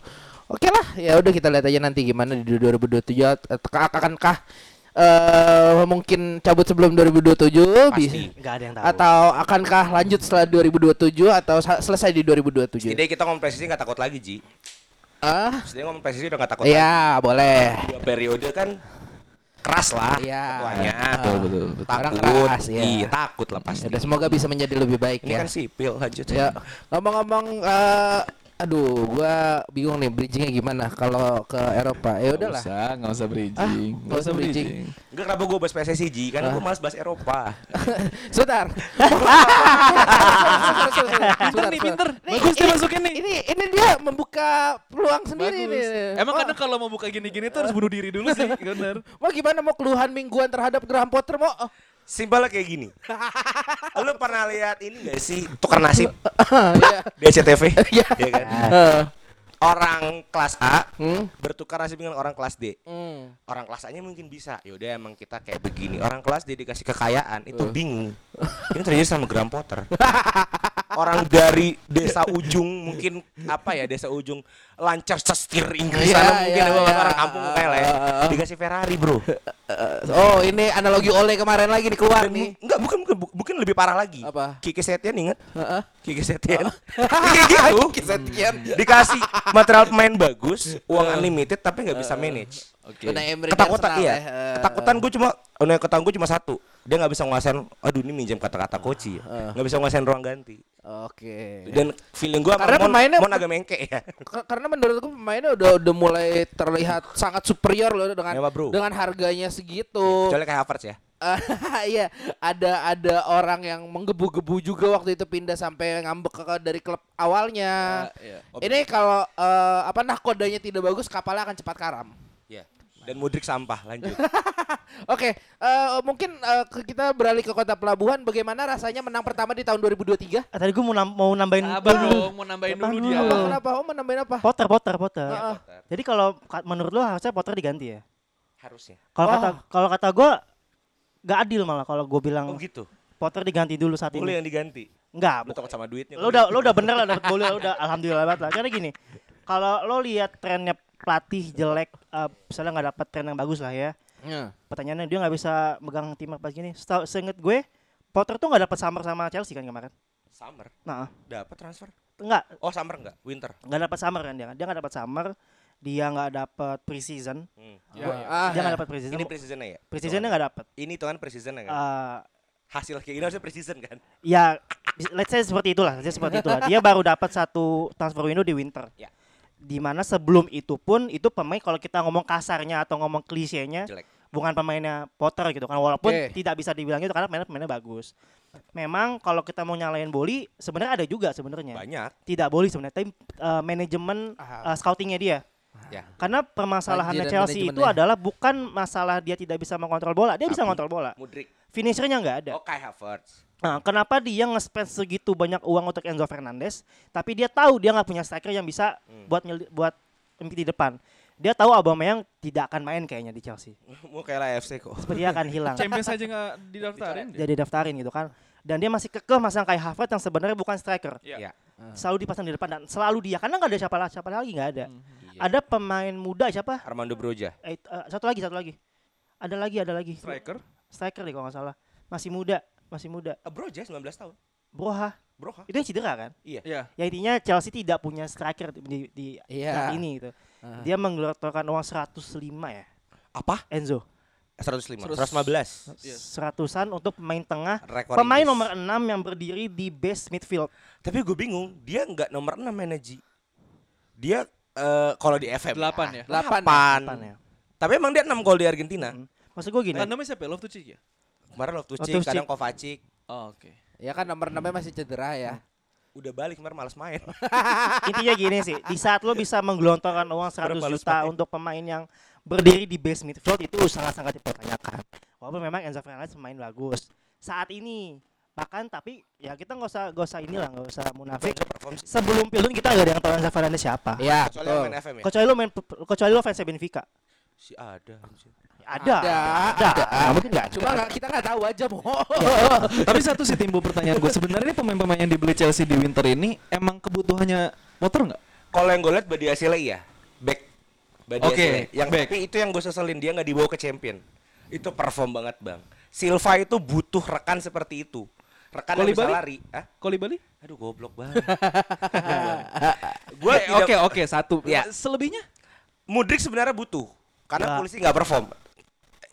Oke okay lah, ya udah kita lihat aja nanti gimana di dua ribu dua puluh tujuh. Akankah uh, mungkin cabut sebelum dua ribu dua puluh tujuh? Pasti. Nggak ada yang tahu. Atau akankah lanjut setelah dua ribu dua puluh tujuh atau selesai di dua ribu dua puluh tujuh? Jadi kita ngomong presisi nggak takut lagi, Ji. Ah? Uh, Jadi ngomong presisi udah nggak takut ya, lagi. Iya, boleh. Dua periode kan keras lah ya, ketuanya betul, betul, betul. Takut keras, ya. Iya takut lah pasti. Udah, semoga bisa menjadi lebih baik. Ini ya, kan sipil lanjut ya. Ngomong-ngomong uh, aduh gua bingung nih bridgingnya gimana kalau ke Eropa. Ya udahlah nggak usah, nggak usah bridging, nggak ah, usah bridging. bridging. Enggak, kenapa gua bahas P S S I Ji? Karena ah. gua malas bahas Eropa. Sebentar. Pinter nih, pinter. Bagus nih masukin nih. Ini ini dia membuka peluang sendiri nih. Emang kadang kalau mau buka gini-gini tuh harus bunuh diri dulu sih, benar. Mau gimana mau keluhan mingguan terhadap Graham Potter mau? Simpelnya kayak gini. Lu pernah lihat ini enggak sih tukar nasib? Di C T V. Iya kan? Uh. Orang kelas A hmm? bertukar nasib dengan orang kelas D. Hmm. Orang kelas A-nya mungkin bisa. Ya udah emang kita kayak begini. Orang kelas D dikasih kekayaan itu uh. bingung. Ini terjadi sama Graham Potter. Orang dari desa ujung mungkin apa ya desa ujung Lancaster Inggris yeah, sana yeah, mungkin yeah, yeah. orang kampung kayak lah ya. Dikasih Ferrari bro. Oh ini analogi oleh kemarin lagi nih keluar dan nih. Enggak bukan bukan bukan lebih parah lagi. Apa? Kiki Setian inget? Uh-uh. Kiki Setian. Kayak gitu. Kiki Setian dikasih material pemain bagus, uang unlimited tapi nggak bisa manage. Okay. Ketakutan iya. Uh, Ketakutan gue cuma, nah ketakutan gue cuma satu. Dia nggak bisa nguasain. Aduh ini minjem kata-kata koci. Nggak ya. uh, bisa nguasain ruang ganti. Oke. Okay. Dan feeling gue karena mon, pemainnya mon agak mengke ya. Karena menurut gue pemainnya udah udah mulai terlihat sangat superior loh dengan ya, dengan harganya segitu. Kecuali kayak Havertz ya. Iya, ada ada orang yang menggebu-gebu juga waktu itu pindah sampai ngambek ke dari klub awalnya. Uh, yeah. Ini kalau uh, apa nah kodanya tidak bagus kapalnya akan cepat karam. Iya. Yeah. Dan Mudrik sampah, lanjut. Oke, okay, uh, mungkin uh, kita beralih ke kota pelabuhan. Bagaimana rasanya menang pertama di tahun dua ribu dua puluh tiga? Ah, tadi gue mau, nam- mau nambahin Abang dulu. Dong, mau nambahin Abang dulu dia. Apa, kenapa? Oh, mau nambahin apa? Potter, Potter, Potter. Ya, Potter. Jadi kalau menurut lo harusnya Potter diganti ya? Harusnya. Kalau oh. kata kalau kata gue gak adil malah kalau gue bilang. Oh gitu? Potter diganti dulu saat Bule ini. Bule yang diganti? Enggak. Lo takut sama duitnya. Lo udah, lo udah bener lah dapet Bule, lo udah alhamdulillah banget lah. Karena gini, kalau lo lihat trennya pelatih jelek, uh, misalnya nggak dapat tren yang bagus lah ya. Yeah. Pertanyaannya dia nggak bisa megang tim pas gini. Setahu seinget gue, Potter tuh nggak dapat summer sama Chelsea kan kemarin. Summer? Nah, dapat transfer? Enggak. Oh summer enggak? Winter? Nggak dapat summer kan dia. Dia nggak dapat summer. Dia nggak dapat preseason. Hmm. Yeah, uh, yeah. Dia nggak dapat preseason. Ini preseasonnya ya? Preseasonnya nggak dapat. Ini tuh kan preseasonnya kan? Uh, hasil kayak gini harusnya pre-season kan? Ya, let's say seperti itulah, let's say seperti itulah. Dia baru dapat satu transfer window di winter. Ya. Dimana sebelum itu pun itu pemain kalau kita ngomong kasarnya atau ngomong klisenya jelek, bukan pemainnya Potter gitu kan. Walaupun okay, tidak bisa dibilang itu karena pemainnya bagus. Memang kalau kita mau nyalain Boli sebenarnya ada juga sebenarnya. Banyak. Tidak Boli sebenarnya, tapi uh, manajemen uh, scoutingnya dia. Ya. Karena permasalahannya Banjiran Chelsea itu adalah bukan masalah dia tidak bisa mengontrol bola, dia tapi bisa mengontrol bola. Mudrik. Finishernya nggak ada. Oke, Havertz. Nah, kenapa dia nge-spend segitu banyak uang untuk Enzo Fernandez, tapi dia tahu dia nggak punya striker yang bisa hmm. buat nyel- buat di depan. Dia tahu Aubameyang tidak akan main kayaknya di Chelsea. Mau kayak A F C kok. Seperti akan hilang. Champions aja nggak didaftarin. Jadi daftarin gitu kan. Dan dia masih kekeh masang kayak Havertz yang sebenarnya bukan striker. Iya. Yeah. Uh. Selalu dipasang di depan dan selalu dia karena nggak ada siapa siapa lagi nggak ada. Hmm. Iya. Ada pemain muda siapa? Armando Broja. Eh, uh, satu lagi satu lagi. Ada lagi ada lagi. Striker. Striker deh kalau nggak salah. Masih muda masih muda. Uh, Broja sembilan belas tahun. Broha. Broha. Itu yang cedera kan? Iya. Yeah. Ya intinya Chelsea tidak punya striker di di yeah. saat ini gitu. Uh-huh. Dia menggelontorkan uang seratus lima ya. Apa? Enzo. seratus lima. seratus lima belas. Seratusan untuk pemain tengah. Rekor pemain Inggris. Nomor enam yang berdiri di base midfield. Tapi gue bingung, dia enggak nomor enam manaji. Dia uh, kalau di F M delapan ya. delapan. delapan. delapan ya. Tapi emang dia enam gol di Argentina. Hmm. Maksud gue gini. Namanya siapa? Loftucic ya? Kemarin Loftucic, kadang Kovacic. Oh, oke. Okay. Ya kan nomor enamnya masih cedera ya. Hmm. Udah balik kemarin malas main. Intinya gini sih, di saat lo bisa menggelontorkan uang seratus juta untuk pemain yang berdiri di base midfield itu sangat-sangat dipertanyakan. Walaupun memang Enzo Fernandez pemain bagus saat ini, bahkan tapi ya kita nggak usah nggak usah inilah nggak usah munafik. Sebelum Pilun kita nggak ada yang tahu Enzo Fernandez siapa. Ya, kecuali lo main F M ya. Kecuali lo main, kecuali lo fans Benfica. Si ada. Ada, ada, ada, ada. Nah, mungkin nggak. Cuma gak, kita nggak tahu aja, Mo. Tapi satu sih timbul pertanyaan gue. Sebenarnya pemain-pemain yang dibeli Chelsea di winter ini emang kebutuhannya motor nggak? Kalau yang gue lihat Badi Asile ya, back. Badi Asile. Okay, yang back. Tapi itu yang gue seselin dia nggak dibawa ke champion. Itu perform banget bang. Silva itu butuh rekan seperti itu. Rekan yang bisa lari. Kolibali? Aduh goblok banget. Gue oke oke satu. Ya. Selebihnya? Mudrik sebenarnya butuh. Karena nah. polisi nggak perform.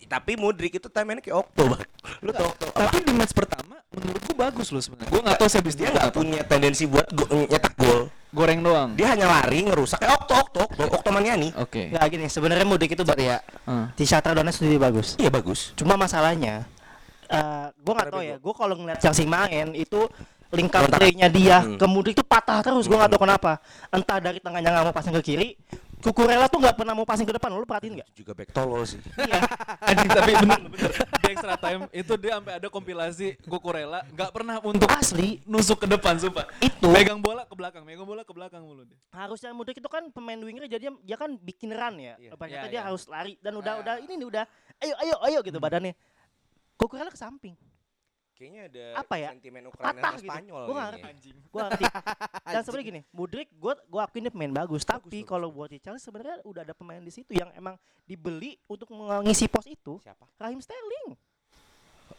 Tapi Mudrik itu time-nya kayak Okto bang. Lu tau Okto. Tapi di match pertama menurut gue bagus loh sebenarnya. Gue nggak tahu sih abis dia nggak punya tendensi buat go- nyetak gol. Goreng doang. Dia hanya lari ngerusak. Eh Okto Okto Okto Okto Maniani. Oke. Okay. Nggak gini. Sebenarnya Mudrik itu berarti ya. Uh. Tisha Tradona sendiri bagus. Iya bagus. Cuma masalahnya, uh, gue nggak tahu ya. Gue kalau ngeliat Chelsea main itu link up play-nya dia hmm. ke Mudrik itu patah terus. Gue nggak tahu kenapa. Entah dari tengahnya nggak mau pasang ke kiri. Kukurela tuh gak pernah mau passing ke depan, lo perhatiin gak? Juga back tolol sih. Iya. Anjing tapi bener-bener di extra time itu dia sampai ada kompilasi Kukurela gak pernah untuk asli nusuk ke depan sumpah. Itu pegang bola ke belakang, pegang bola ke belakang mulu dia. Harusnya Mudrik itu kan pemain winger jadi dia kan bikin run ya. Yeah. Bahkan yeah, dia yeah. harus lari dan udah ah. udah ini nih udah ayo ayo ayo gitu hmm. badannya. Kukurela ke samping. Kayaknya ada apa ya? Sentimen Ukraina sama gitu. Spanyol. Gue ngerti. Anjing. Gue ngerti. Dan sebenarnya gini, Mudrik gue gue akuin dia pemain bagus, tapi kalau buat Chelsea sebenarnya udah ada pemain di situ yang emang dibeli untuk mengisi pos itu. Siapa? Raheem Sterling.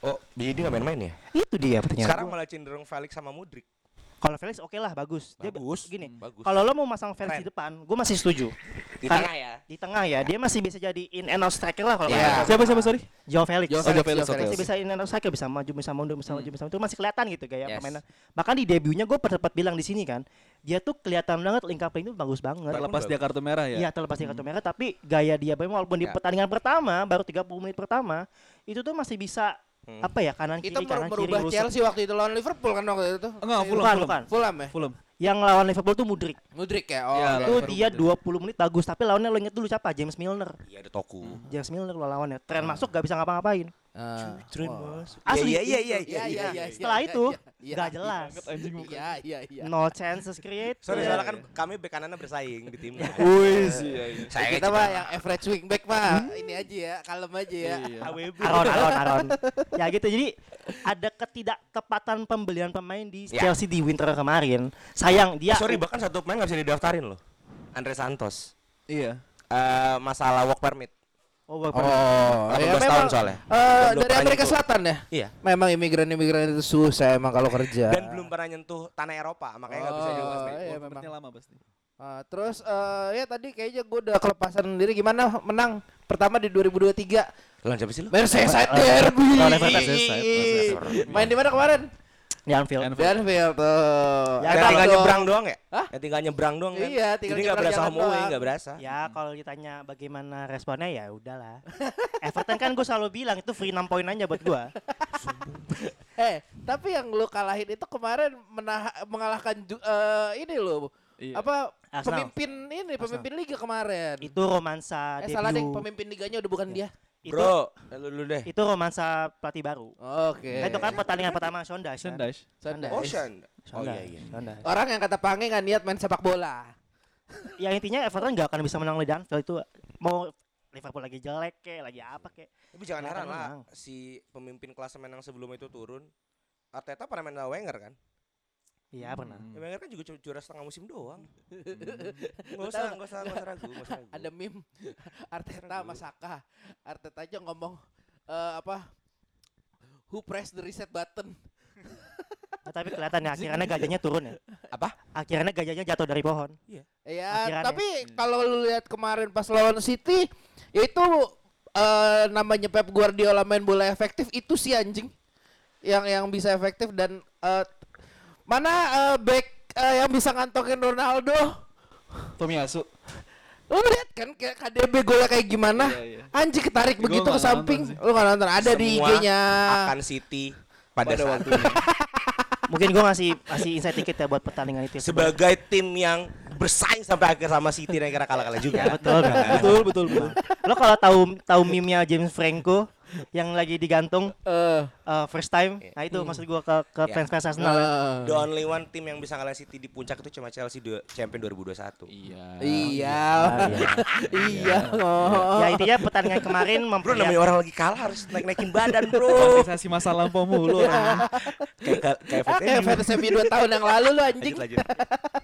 Oh, dia enggak main-main ya? Itu dia pertanyaan. Sekarang gua. Malah cenderung Felix sama Mudrik. Kalau Felix oke okay lah, bagus. Dia bagus. Gini, bagus. Kalau lo mau masang Felix Keren. Di depan, gue masih setuju. Di Karena tengah ya. Di tengah ya, dia masih bisa jadi in and out striker lah kalau yeah. Siapa siapa sorry? Joao Felix. Joao Felix. Oh, Felix. Felix. Felix. Masih bisa in and out striker, bisa maju, bisa mundur, bisa maju, bisa mundur. Itu masih kelihatan gitu gaya yes. permainan. Bahkan di debutnya gue sempat bilang di sini kan, dia tuh kelihatan banget link up itu bagus banget. Terlepas dia kartu merah ya. Iya, terlepas hmm. dia kartu merah, tapi gaya dia walaupun di yeah. pertandingan pertama, baru tiga puluh menit pertama, itu tuh masih bisa Hmm. apa ya kanan kiri kanan kiri merubah Chelsea waktu itu lawan Liverpool kan waktu itu tuh enggak Fulham Fulham ya Fulham yang lawan Liverpool tuh Mudrik Mudrik ya oh ya, itu dia dua puluh menit bagus tapi lawannya lo inget dulu siapa James Milner iya ada Toku hmm. James Milner lo lawannya tren hmm. masuk gak bisa ngapa-ngapain Uh, Dream oh. asli, iya iya iya iya iya iya setelah itu nggak jelas, iya iya iya no chances created. Soalnya kan kami bek kanannya bersaing di timnya. Wih sih, kita mah yang average wing back mah ini aja ya, kalem aja ya. Aron Aron Aron. Ya gitu jadi ada ketidaktepatan pembelian pemain di Chelsea di winter kemarin. Sayang dia. Sorry bahkan satu pemain nggak bisa didaftarin loh, Andre Santos. Iya. Masalah work permit. Oh, oh, ya memang, tahun soalnya. Uh, dari Amerika itu. Selatan ya? Iya. Memang imigran-imigran itu susah emang kalau kerja. Dan belum pernah nyentuh tanah Eropa, makanya nggak oh, bisa diurus. Iya, oh, memang. Lama pasti. Uh, terus uh, ya tadi kayaknya gue udah kelepasan sendiri gimana menang pertama di dua ribu dua puluh tiga. Lawan siapa sih lu? Merseyside derby. Main di mana kemarin? Di Anfield. Di Anfield tuh. Ya tinggal nyebrang doang ya? Hah? Ya tinggal nyebrang doang kan. Iya, tinggal nyebrang. Jadi enggak berasa homeway, enggak berasa. Ya kalau ditanya bagaimana responnya ya udahlah. Everton kan gue selalu bilang itu free enam poin aja buat gue. Eh, tapi yang lu kalahin itu kemarin menah- mengalahkan ju- uh, ini lo. Iya. Apa Arsenal. Pemimpin ini pemimpin Arsenal. Liga kemarin. Itu romansa eh, debut. Eh salah deh, pemimpin liganya udah bukan iya. Dia. Itu, bro, lu deh. Itu romansa pelatih baru. Oke. Okay. Nah, itu kan pertandingan pertama Shondash. Shondash. Kan? Shondash. Oh, Shondash. Oh iya iya. Shondash. Orang yang kata Pange enggak niat main sepak bola. Ya intinya Everton enggak akan bisa menang lawan Liverpool itu. Mau Liverpool lagi jelek kek, lagi apa kek. Tapi jangan heran lah si pemimpin klasemen yang sebelum itu turun. Arteta pernah main Wenger kan? Iya pernah. Ya, Wenger kan juga juara setengah musim doang. Enggak usah, enggak usah, enggak ragu, enggak ragu. Ada meme Arteta sama Saka. Arteta aja ngomong uh, apa? Who press the reset button? Nah, tapi kelihatannya akhirnya gajahnya turun ya. Apa? Akhirnya gajahnya jatuh dari pohon. Iya. Ya, tapi hmm. kalau lu lihat kemarin pas lawan City, itu uh, namanya Pep Guardiola main bola efektif itu si anjing. Yang yang bisa efektif dan uh, mana uh, back uh, yang bisa ngantongin Ronaldo? Tomiyasu. Lu lihat kan kayak K D B golnya kayak gimana? Iya, iya. Anjing ketarik ya, begitu ke samping. Lu enggak nonton. Ada semua di I G-nya. Akan City pada, pada saat ini. Mungkin gua ngasih ngasih insight dikit ya buat pertandingan itu. Sebagai tim yang bersaing sampai akhir sama City yang kira kalah-kalah juga. Ya, betul, kan? betul, betul, betul. Lu kalau tahu tahu meme-nya James Franco yang lagi digantung uh, uh, first time, yeah. Nah itu hmm. maksud gue ke ke yeah. fans-fans Arsenal. Uh, the only one tim yang bisa ngalahin City di puncak itu cuma Chelsea du- Champions dua ribu dua puluh satu. Iya. Iya. Iya. Ya intinya pertandingan kemarin memperlihat. Bro namanya orang lagi kalah harus naik-naikin badan bro. Kompensasi masa lampau mulu. Kayak kayak fans F C dua tahun yang lalu lu anjing.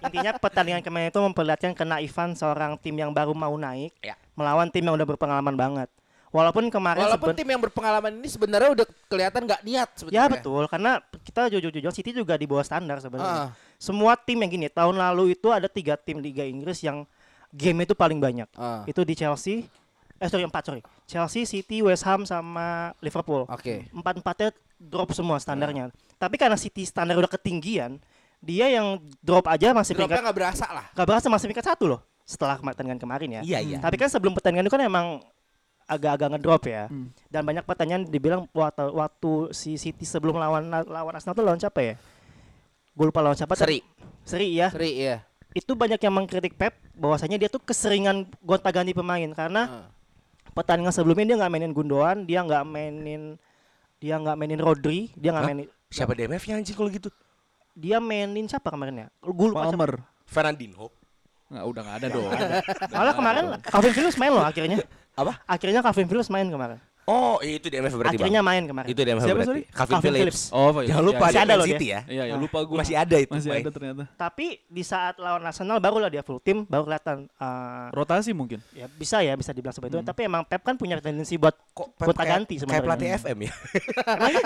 Intinya pertandingan kemarin itu memperlihatkan kenaifan seorang tim yang baru mau naik melawan tim yang udah berpengalaman banget. Walaupun kemarin Walaupun seben- tim yang berpengalaman ini sebenarnya udah kelihatan enggak niat sebenarnya. Ya betul, karena kita jujur-jujur City juga di bawah standar sebenarnya. Uh. Semua tim yang gini, tahun lalu itu ada tiga tim Liga Inggris yang game itu paling banyak. Uh. Itu di Chelsea, eh sorry empat sorry. Chelsea, City, West Ham sama Liverpool. Oke. Okay. Empat-empatnya drop semua standarnya. Uh. Tapi karena City standar udah ketinggian, dia yang drop aja masih peringkat. Dropnya enggak berasa lah. Enggak berasa masih peringkat satu loh setelah pertandingan kemarin ya. Iya, iya. Tapi kan sebelum pertandingan itu kan emang agak-agak ngedrop ya. Hmm. Dan banyak pertanyaan dibilang waktu, waktu si City sebelum lawan lawan Arsenal tuh lawan siapa ya? Gue lupa lawan siapa. Seri. Seri ya. Seri ya. Itu banyak yang mengkritik Pep bahwasanya dia tuh keseringan gonta-ganti pemain karena hmm. pertandingan sebelumnya dia enggak mainin Gundogan, dia enggak mainin dia enggak mainin Rodri, dia enggak mainin siapa D M F-nya anjing kalau gitu. Dia mainin siapa kemarin ya? Gue lupa. Palmer. Fernandinho. Nggak, udah nggak ada dong. Malah kemarin Calvin Phillips main loh akhirnya. Apa? Akhirnya Calvin Phillips main kemarin. Oh, itu di M F berarti. Akhirnya bang. main kemarin. Itu di M F berarti. Sorry? Calvin, Calvin Phillips. Phillips. Oh, iya. Jangan lupa ya, ada loh City ya. Iya, ya, lupa gue. Masih ada itu. Masih main. Ada ternyata. Tapi di saat lawan Arsenal barulah dia full tim, baru kelihatan uh, rotasi mungkin. Ya, bisa ya, bisa dibilang seperti itu. Hmm. Tapi emang Pep kan punya tendensi buat gonta ganti sebenarnya. Kayak pelatih F M ya.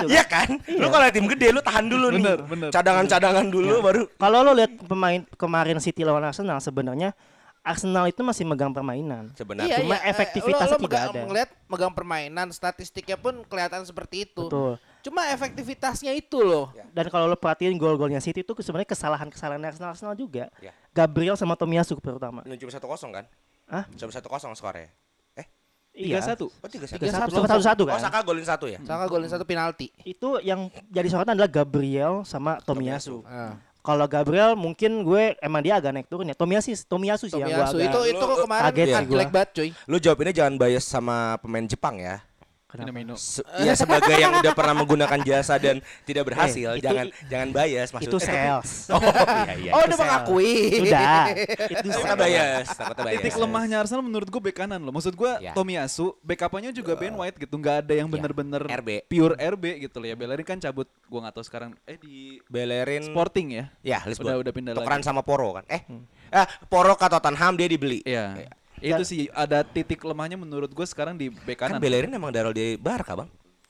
Iya kan? Iya. Lu kalau tim gede lu tahan dulu nih. Bener, bener. Cadangan-cadangan dulu ya. Baru. Kalau lu lihat pemain kemarin City lawan Arsenal sebenarnya Arsenal itu masih megang permainan. Sebenarnya iya, cuma iya, efektivitasnya lo, lo tidak megang, ada. Ngeliat megang permainan, statistiknya pun kelihatan seperti itu. Betul. Cuma efektivitasnya itu loh. Ya. Dan kalau lo perhatiin gol-golnya City itu sebenarnya kesalahan-kesalahan Arsenal Arsenal juga. Ya. Gabriel sama Tomiyasu terutama. Ini cuma satu kosong kan? Hah? Cuma satu kosong skornya. Eh? Iya. tiga satu. Oh tiga satu. tiga satu. Kan? Oh Saka golin satu ya? Saka golin satu penalti. Itu yang jadi sorotan adalah Gabriel sama Tomiyasu. Tomiyasu. Uh. Kalau Gabriel mungkin gue emang dia agak naik turun ya. Tomiyasu Tomiyasu sih Tomiyasu. Yang gue agak. Itu itu kok kemarin kan jelek banget cuy. Lu jawab ini jangan bias sama pemain Jepang ya. Kenapa? Se- ya sebagai yang udah pernah menggunakan jasa dan tidak berhasil, eh, jangan i- jangan bias maksudnya. Itu sales. Oh iya iya. Oh udah mengakui. Sudah. Itu saya bias, takutnya bias. Titik lemahnya Arsenal menurut gue bek kanan loh. Maksud gue ya. Tomiyasu backup-nya juga uh. Ben White gitu, enggak ada yang benar-benar ya. Pure R B gitu loh ya. Bellerin kan cabut. Gue enggak tahu sekarang eh di Bellerin Sporting ya. Ya, Lisbon. Udah udah pindah lagi. Tukeran sama Poro kan. Eh. Hmm. Eh Poro ke Tottenham dia dibeli. Iya. Ya. Itu sih ada titik lemahnya menurut gue sekarang di bek kanan. Kan Bellerin emang darah di Barca bang.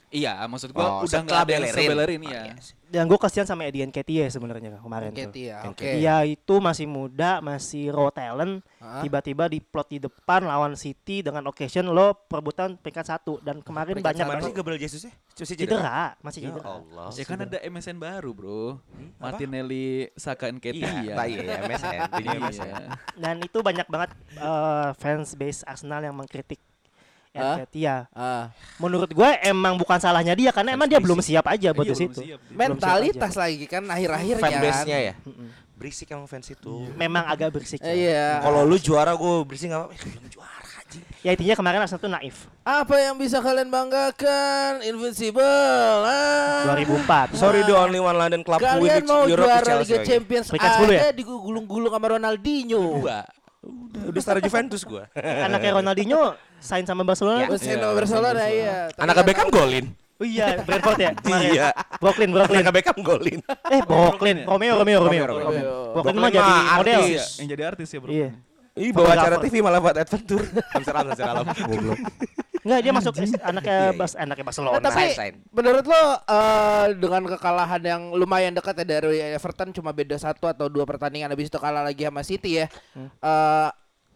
Iya, maksud gue oh, udah nggak ada yang sebelerin ya. Dan gue kasihan sama Eddie Nketiah sebenarnya kemarin Nketiah, tuh. Nketiah okay. itu masih muda, masih raw talent, uh-huh. tiba-tiba diplot di depan lawan City dengan occasion lo perebutan peringkat satu dan kemarin peringkat banyak. Kemarin sih Gabriel Jesus ya? Cedera, masih cedera. Ya Allah. Ya kan ada M S N baru bro, hmm? Martinelli, Saka Nketiah. Iya, iya M S N. Dan itu banyak banget uh, fans base Arsenal yang mengkritik. Nketiah. Uh, uh. Menurut gue emang bukan salahnya dia karena emang dia belum siap aja buat di situ. Mentalitas lagi kan akhir-akhirnya. Fanbase-nya ya. Mm-mm. Berisik emang fans itu. Memang agak berisik. Iya. Yeah. Kalau lu juara gue berisik enggak apa-apa. Eh, belum juara aja. Ya intinya kemarin Arsenal tuh naif. Apa yang bisa kalian banggakan? Invincible. Ah. dua ribu empat. Sorry the only one London club who win Europe Liga Champions. Ada digulung-gulung sama Ronaldinho. Udah, udah setara Juventus gue. Anaknya Ronaldinho sign sama Barcelona. Ya, sign sama Barcelona, iya. Anaknya Beckham golin. Oh iya, Brentford ya? Iya. Brooklyn, Brooklyn. Anaknya Beckham golin. Eh, Brooklyn. Romeo, Romeo, Romeo. Brooklyn mah jadi model. Yang jadi artis ya, bro. Iya. Ih, bawa acara T V malah buat adventure. Syamsir Alam, Syamsir Alam. Goblok. Enggak, dia masuk anaknya anaknya Barcelona. Tapi menurut lo dengan kekalahan yang lumayan dekat ya dari Everton cuma beda satu atau dua pertandingan habis itu kalah lagi sama City ya.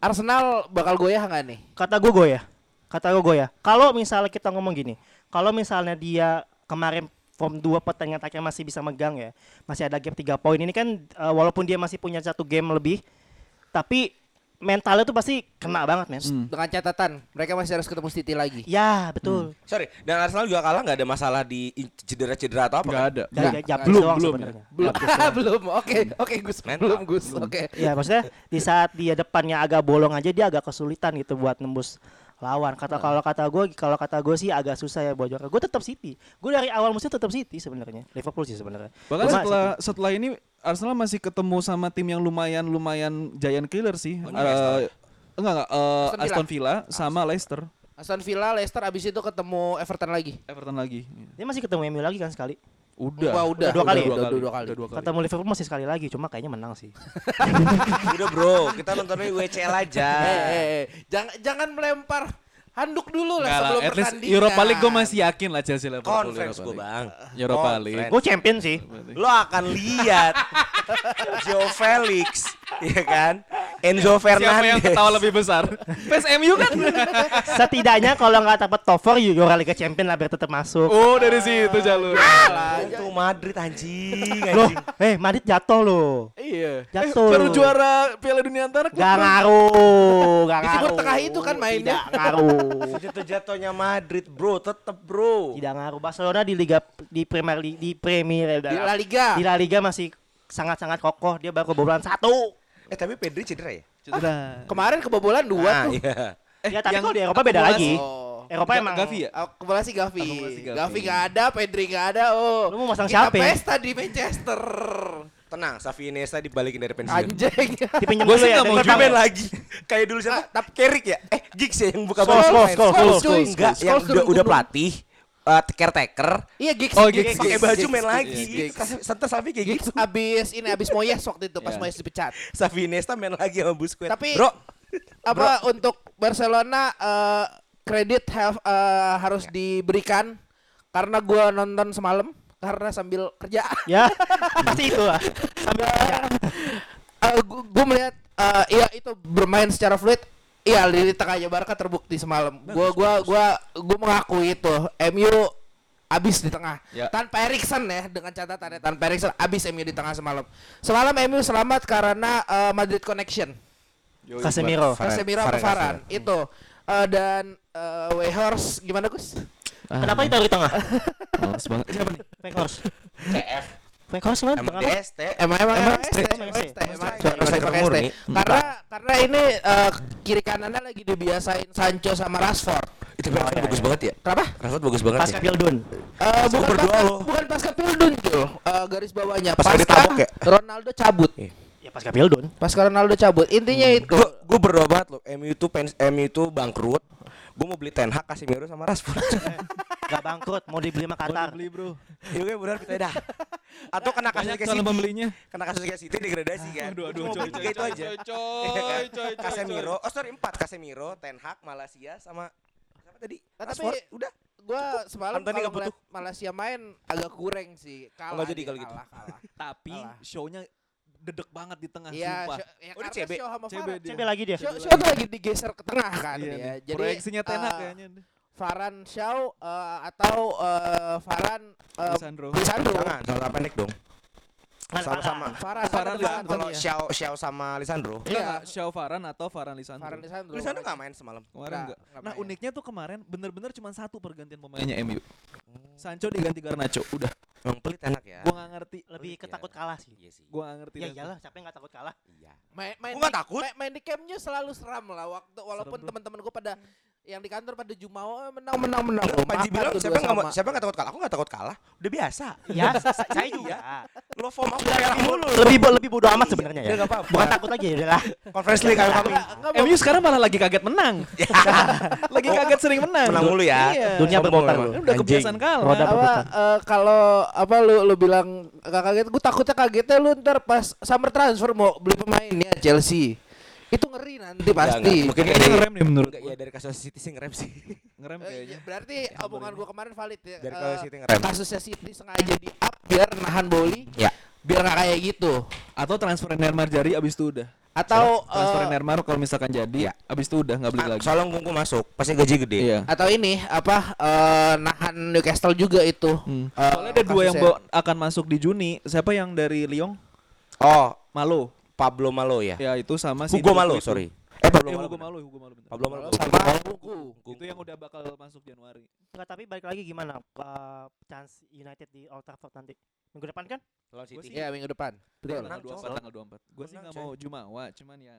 Arsenal bakal goyah enggak nih? Kata gue goyah. Kata gue goyah. Kalau misalnya kita ngomong gini, kalau misalnya dia kemarin form dua pertandingan terakhir masih bisa megang ya, masih ada gap tiga poin. Ini kan walaupun dia masih punya satu game lebih, tapi mentalnya tuh pasti kena banget men. Hmm. Dengan catatan mereka masih harus ketemu City lagi. Ya betul. Hmm. Sorry, dan Arsenal juga kalah nggak ada masalah di cedera-cedera atau apa? Nggak ada. Kan? Nggak, nggak, belum belum sebenernya. belum belum. Oke oke Gus. Belum Gus. Oke. Ya maksudnya di saat dia depannya agak bolong aja dia agak kesulitan gitu buat nembus lawan. Kata kalau kata gue kalau kata gue sih agak susah ya buat juara. Gue tetap City. Gue dari awal musim tetap City sebenarnya. Liverpool sih sebenarnya. Bahkan setelah City. Setelah ini Arsenal masih ketemu sama tim yang lumayan lumayan giant killer sih. Oh, uh, enggak enggak uh, Aston, Aston Villa sama Aston. Leicester. Aston Villa, Leicester abis itu ketemu Everton lagi. Everton lagi. Dia masih ketemu M U lagi kan sekali. Udah. Wah, udah. Udah dua kali. Udah dua kali. Udah dua kali. Udah dua kali. Ketemu Liverpool masih sekali lagi, cuma kayaknya menang sih. Udah bro, kita nontonnya W C L aja. hey, hey, hey. Jangan jangan melempar handuk dulu lah sebelum at pertandingan. Least Europa League gue masih yakin lah Chelsea Liverpool. Conference gue bang. Europa League. Gue champion sih. Lo akan lihat Joe Felix, ya kan? Enzo Fernandez. Siapa yang ketawa lebih besar? P S M U kan? Setidaknya kalau nggak dapat top four, Euro Liga Champion lah biar tetap masuk. Oh dari situ jalur. Itu Madrid anjing. Loh, eh Madrid jatuh loh. Iya. Jatuh. Baru juara Piala Dunia antar klub. Gak ngaruh, gak ngaruh. Di Timur Tengah itu kan mainnya. Tidak ngaruh. Jatuh-jatuhnya Madrid bro, tetap bro. Tidak ngaruh. Barcelona di Liga di Premier League, di Premier di La Liga. Di La Liga masih sangat-sangat kokoh. Dia baru kebobolan satu. Eh tapi Pedri cedera ya? Cedera. Ah, kemarin kebobolan dua ah, tuh. Iya. Eh, ya tapi kalau di Eropa beda lagi. Oh. Eropa G- emang Gavi ya? Akumulasi Gavi. Gavi enggak ada, Pedri enggak ada. Oh. Lu mau masang siapa? Kita pesta di Manchester. Tenang, Xavi Iniesta dibalikin dari pensiun. Anjing. Dipinjam dulu ya. Gua sih lagi. Kayak dulu siapa? Tapi Kerik ya? Eh, Giggs ya yang buka bola. Enggak, yang udah pelatih. Uh, caretaker. Iya Giggs. Oh Giggs pakai baju main lagi. Santai Safi kayak Giggs. Abis ini abis Moyes waktu itu pas yeah. Moyes dipecat. Safi Iniesta main lagi sama Busquets. Tapi bro, apa bro. Untuk Barcelona uh, kredit have, uh, harus yeah. diberikan karena gue nonton semalam karena sambil kerja. Ya pasti itu lah. Sambil kerja. Uh, gue melihat uh, ya itu bermain secara fluid. Iya, di tengahnya Barca terbukti semalam. Gue gua gua gua mengakui itu. M U abis di tengah. Ya. Tanpa Erikson ya, dengan catatannya tanpa Erikson abis M U di tengah semalam. Semalam M U selamat karena uh, Madrid Connection. Casemiro, Casemiro ke Varane itu uh, dan uh, Weghorst gimana Gus? Ah. Kenapa ditaruh di tengah? Oh, semangat. Siapa nih? Weghorst. C F. Weghorst lah. M D S T. Emang emang M S T. Karena karena ini uh, kiri kanannya lagi dibiasain Sancho sama Rashford. Itu Rashford oh, bagus ya. banget ya. Kenapa? Rashford bagus banget. Pasca Pildun. Ya? Uh, bukan berdua loh. Bukan pasca Pildun tuh. Uh, garis bawahnya. Pasca, pasca ditabok ya. Ronaldo cabut. Iya. Ya pasca Pildun. Pasca Ronaldo cabut. Intinya hmm. itu. Gue berdoa banget loh. M U itu pens- M U itu bangkrut. Gue mau beli Ten Hag, Casemiro sama Rashford. Gak bangkrut, mau dibeli sama Qatar. Mau dibeli bro. Iya benar kita dah. Atau kena kasus kayak City. Pembelinya. Kena kasus kayak City degradasi kan. Aduh aduh coy coy coy coy coy. Casemiro, oh sorry empat Casemiro, Ten Hag, Malaysia sama siapa tadi? Tapi udah. gua semalam kalau ngeliat Malaysia main agak kurang sih. Kalah. Enggak jadi kalau gitu. Kalah, kalah. Tapi show-nya dedek banget di tengah, ya, sumpah. Ya, oh, C B. C B, C B lagi dia. Show, show lagi digeser ke tengah kan ya. Jadi proyeksinya Ten Hag kayaknya. Varan Shaw uh, atau uh, Varan uh, Lisandro. Lisandro. Jangan, salah pendek dong. Sama-sama. Varan, Varan, Varan kalau Shaw, Shaw sama Lisandro. Iya, Shaw Varan atau Varan Lisandro. Varan Lisandro. Lisandro enggak main semalam. Kemarin enggak. Nah, uniknya tuh kemarin bener-bener cuma satu pergantian pemainnya M U. Sancho diganti Garnacho, udah. Emang pelit enak ya. Gua enggak ngerti, lebih ketakut kalah sih. Iya sih. Gua enggak ngerti. Ya iyalah, siapa yang enggak takut kalah? Iya. Main main main di campnya selalu seram lah waktu walaupun teman-teman gua pada yang di kantor pada Jumawa menang menang menang. Panji bilang siapa enggak siapa enggak takut kalah? Aku enggak takut kalah. Udah biasa. Ya, saya juga. Lo FOMO kalah mulu. Lebih lebih bodo amat sebenarnya ya. Bukan takut aja ya udahlah. Conference League kami. M U sekarang malah lagi kaget menang. Lagi kaget sering menang. Menang mulu ya. Dunia berputar. Udah kebiasaan kalah. Kalau apa lu lu bilang kaget, gue takutnya kagetnya lu ntar pas summer transfer mau beli pemainnya Chelsea. Itu ngeri nanti pasti. Ya, mungkin kayaknya ngerem nih menurut. Ya dari kasus City sih ngerem sih. Ngerem kayaknya. Berarti ya, omongan gue kemarin valid ya. Dari kasus City ngerem. Kasusnya City sengaja di up biar nahan Boli. Ya. Biar nggak kayak gitu. Atau transfer Neymar jari abis itu udah. Atau so, transfer uh, Neymar kalau misalkan jadi ya. Abis itu udah nggak beli lagi. Soalnya ngungku masuk pasti gaji gede. Iya. Atau ini apa uh, nahan Newcastle juga itu. Hmm. Uh, Soalnya ada dua yang bawa, akan masuk di Juni. Siapa yang dari Lyon? Oh, Malo. Pablo Malo ya. Ya itu sama si Hugo Malo, itu. sorry. Eh Pablo eh, Malo. Hugo Malo, Hugo Malo. Bener. Pablo Malo sama Hugo. Itu yang udah bakal masuk Januari. Enggak, tapi balik lagi gimana uh, chance United di Old Trafford nanti? Minggu depan kan? Lawan City. Iya, minggu depan. Betul. tanggal dua puluh empat. Gua sih enggak mau Jumawa, cuman ya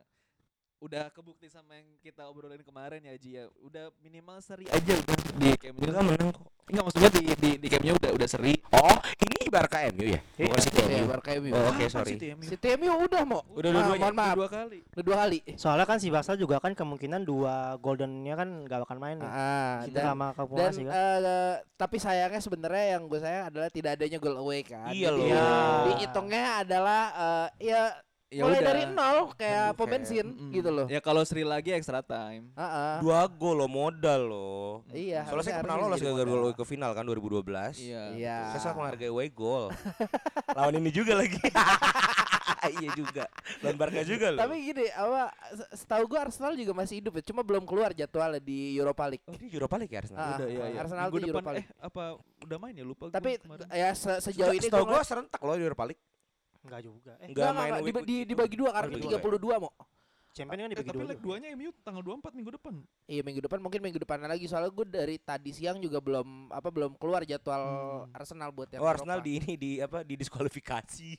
udah kebukti sama yang kita obrolin kemarin ya Ji ya. Udah minimal seri aja udah di K M U kan menang kok. Enggak maksudnya di di, di K M U udah udah seri. Oh, ini Barca M U ya. Bukan City M U. Barca M U. Oke, sorry. City M U udah mau. Udah dua kali. Udah dua kali. Soalnya kan si Barca juga kan kemungkinan dua goldennya kan enggak akan main. Heeh. Kita sama Kapuas sih kan. Uh, tapi sayangnya sebenarnya yang gue sayang adalah tidak adanya goal away kan. Iya loh. Dihitungnya adalah uh, ya ya mulai udah. Dari nol kayak pom bensin mm. gitu loh. Ya kalau Sri lagi extra time. Uh-uh. Dua gol lo modal lo. Iya. Soalnya saya pernah lolos gagal gol ke final kan dua ribu dua belas. Iya. Iya. Saya menghargai away goal. Lawan ini juga lagi. Iya juga. Lawan Barca juga loh. Tapi gini, apa setahu gua Arsenal juga masih hidup ya, cuma belum keluar jadwalnya di Europa League. Oh, di Europa League ya Arsenal. Uh, udah ya, ya. Arsenal di Europa League. Eh, apa udah main ya lupa. Tapi ya sejauh ini setahu gua serentak loh di Europa League. Enggak juga. Eh, enggak main di di dibagi dua karena tiga puluh dua mau. Champions kan dibagi dua. Tapi leg duanya M U tanggal dua puluh empat minggu depan. Iya, minggu depan mungkin minggu depan lagi soalnya gue dari tadi siang juga belum apa belum keluar jadwal hmm. Arsenal buat yang oh, Arsenal di ini di apa di diskualifikasi.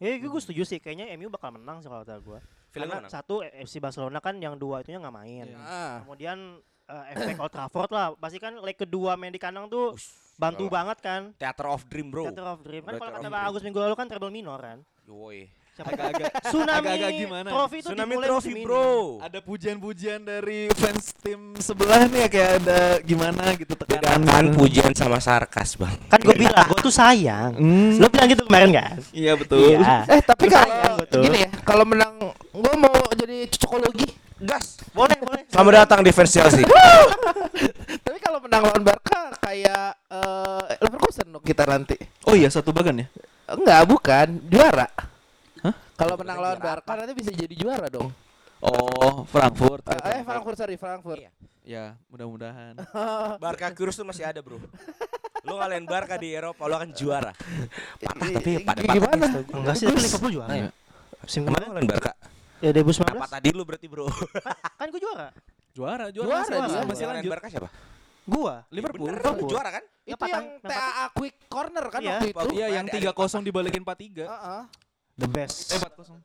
Ya gue setuju sih kayaknya M U bakal menang sih kalau kata gue. Karena satu F C Barcelona kan yang dua itunya enggak main. Yeah. Kemudian uh, efek Old Trafford lah. Pasti kan leg kedua main di kandang tuh Ush. Bantu Yolah. Banget kan. Theater of Dream bro. Theater of Dream kan kalau kata Bang Agus minggu lalu kan treble minor kan. Yoi. Agak-agag tsunami agak gimana? Trofi itu tsunami trofi bro. Ada pujian-pujian dari fans tim sebelah nih kayak ada gimana gitu tekanan. Bedakan pujian sama sarkas bang. Kan gue bilang gue tuh sayang. Mm. Lo bilang gitu kemarin nggak? Iya betul. Iya. Eh tapi kalau gini ya kalau menang gue mau jadi cocokologi. Gas, boleh boleh. Selamat datang di fans Chelsea. Tapi kalau menang lawan Barca kayak uh, Leverkusen dong kita nanti. Oh iya satu bagan ya? Enggak bukan juara. Hah? Kalau menang lawan Barca nanti bisa jadi juara dong. Oh Frankfurt. Uh, eh Frankfurt sorry Frankfurt. Iya. Ya mudah-mudahan. Barca kurus tuh masih ada bro. Lo ngalahin Barca di Eropa lo akan juara. Patah tapi pada gimana? Enggak sih Liverpool juara ya. Musim kemarin ngalahin Barca. Ya dua ribu sembilan belas. Apa tadi lu berarti bro? Kan gue juara. Juara, juara. Juara, juara, juara. Masih lanjut. Barca siapa? Gua. Liverpool. Ya bener, juara kan? Itu Napatan, yang T A A quick corner kan iya. Waktu itu. Iya, yang tiga kosong dibalikin empat tiga. Heeh. The best. Eh, empat kosong.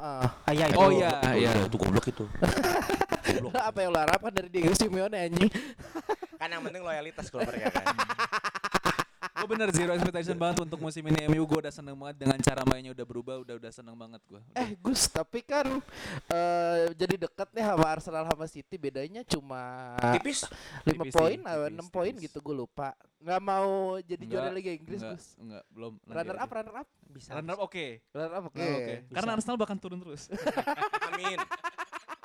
Heeh. Ah, iya, oh iya, iya. Itu goblok itu. Goblok. Apa yang lu harapkan dari Diego Simeone anjing? Kan yang penting loyalitas kalau mereka kan. Gue bener zero expectation banget untuk musim ini M U. Gue udah seneng banget dengan cara mainnya udah berubah, udah udah seneng banget gue. Eh Gus, tapi kan uh, jadi deket nih sama Arsenal sama City bedanya cuma tipis lima poin atau enam poin gitu gue lupa. Nggak mau jadi enggak, juara Liga Inggris enggak, Gus? Enggak, belum. Runner up, runner up. Bisa. Runner up oke. Okay. Runner up oke. Okay. Okay. Karena Arsenal bakal turun terus. Amin.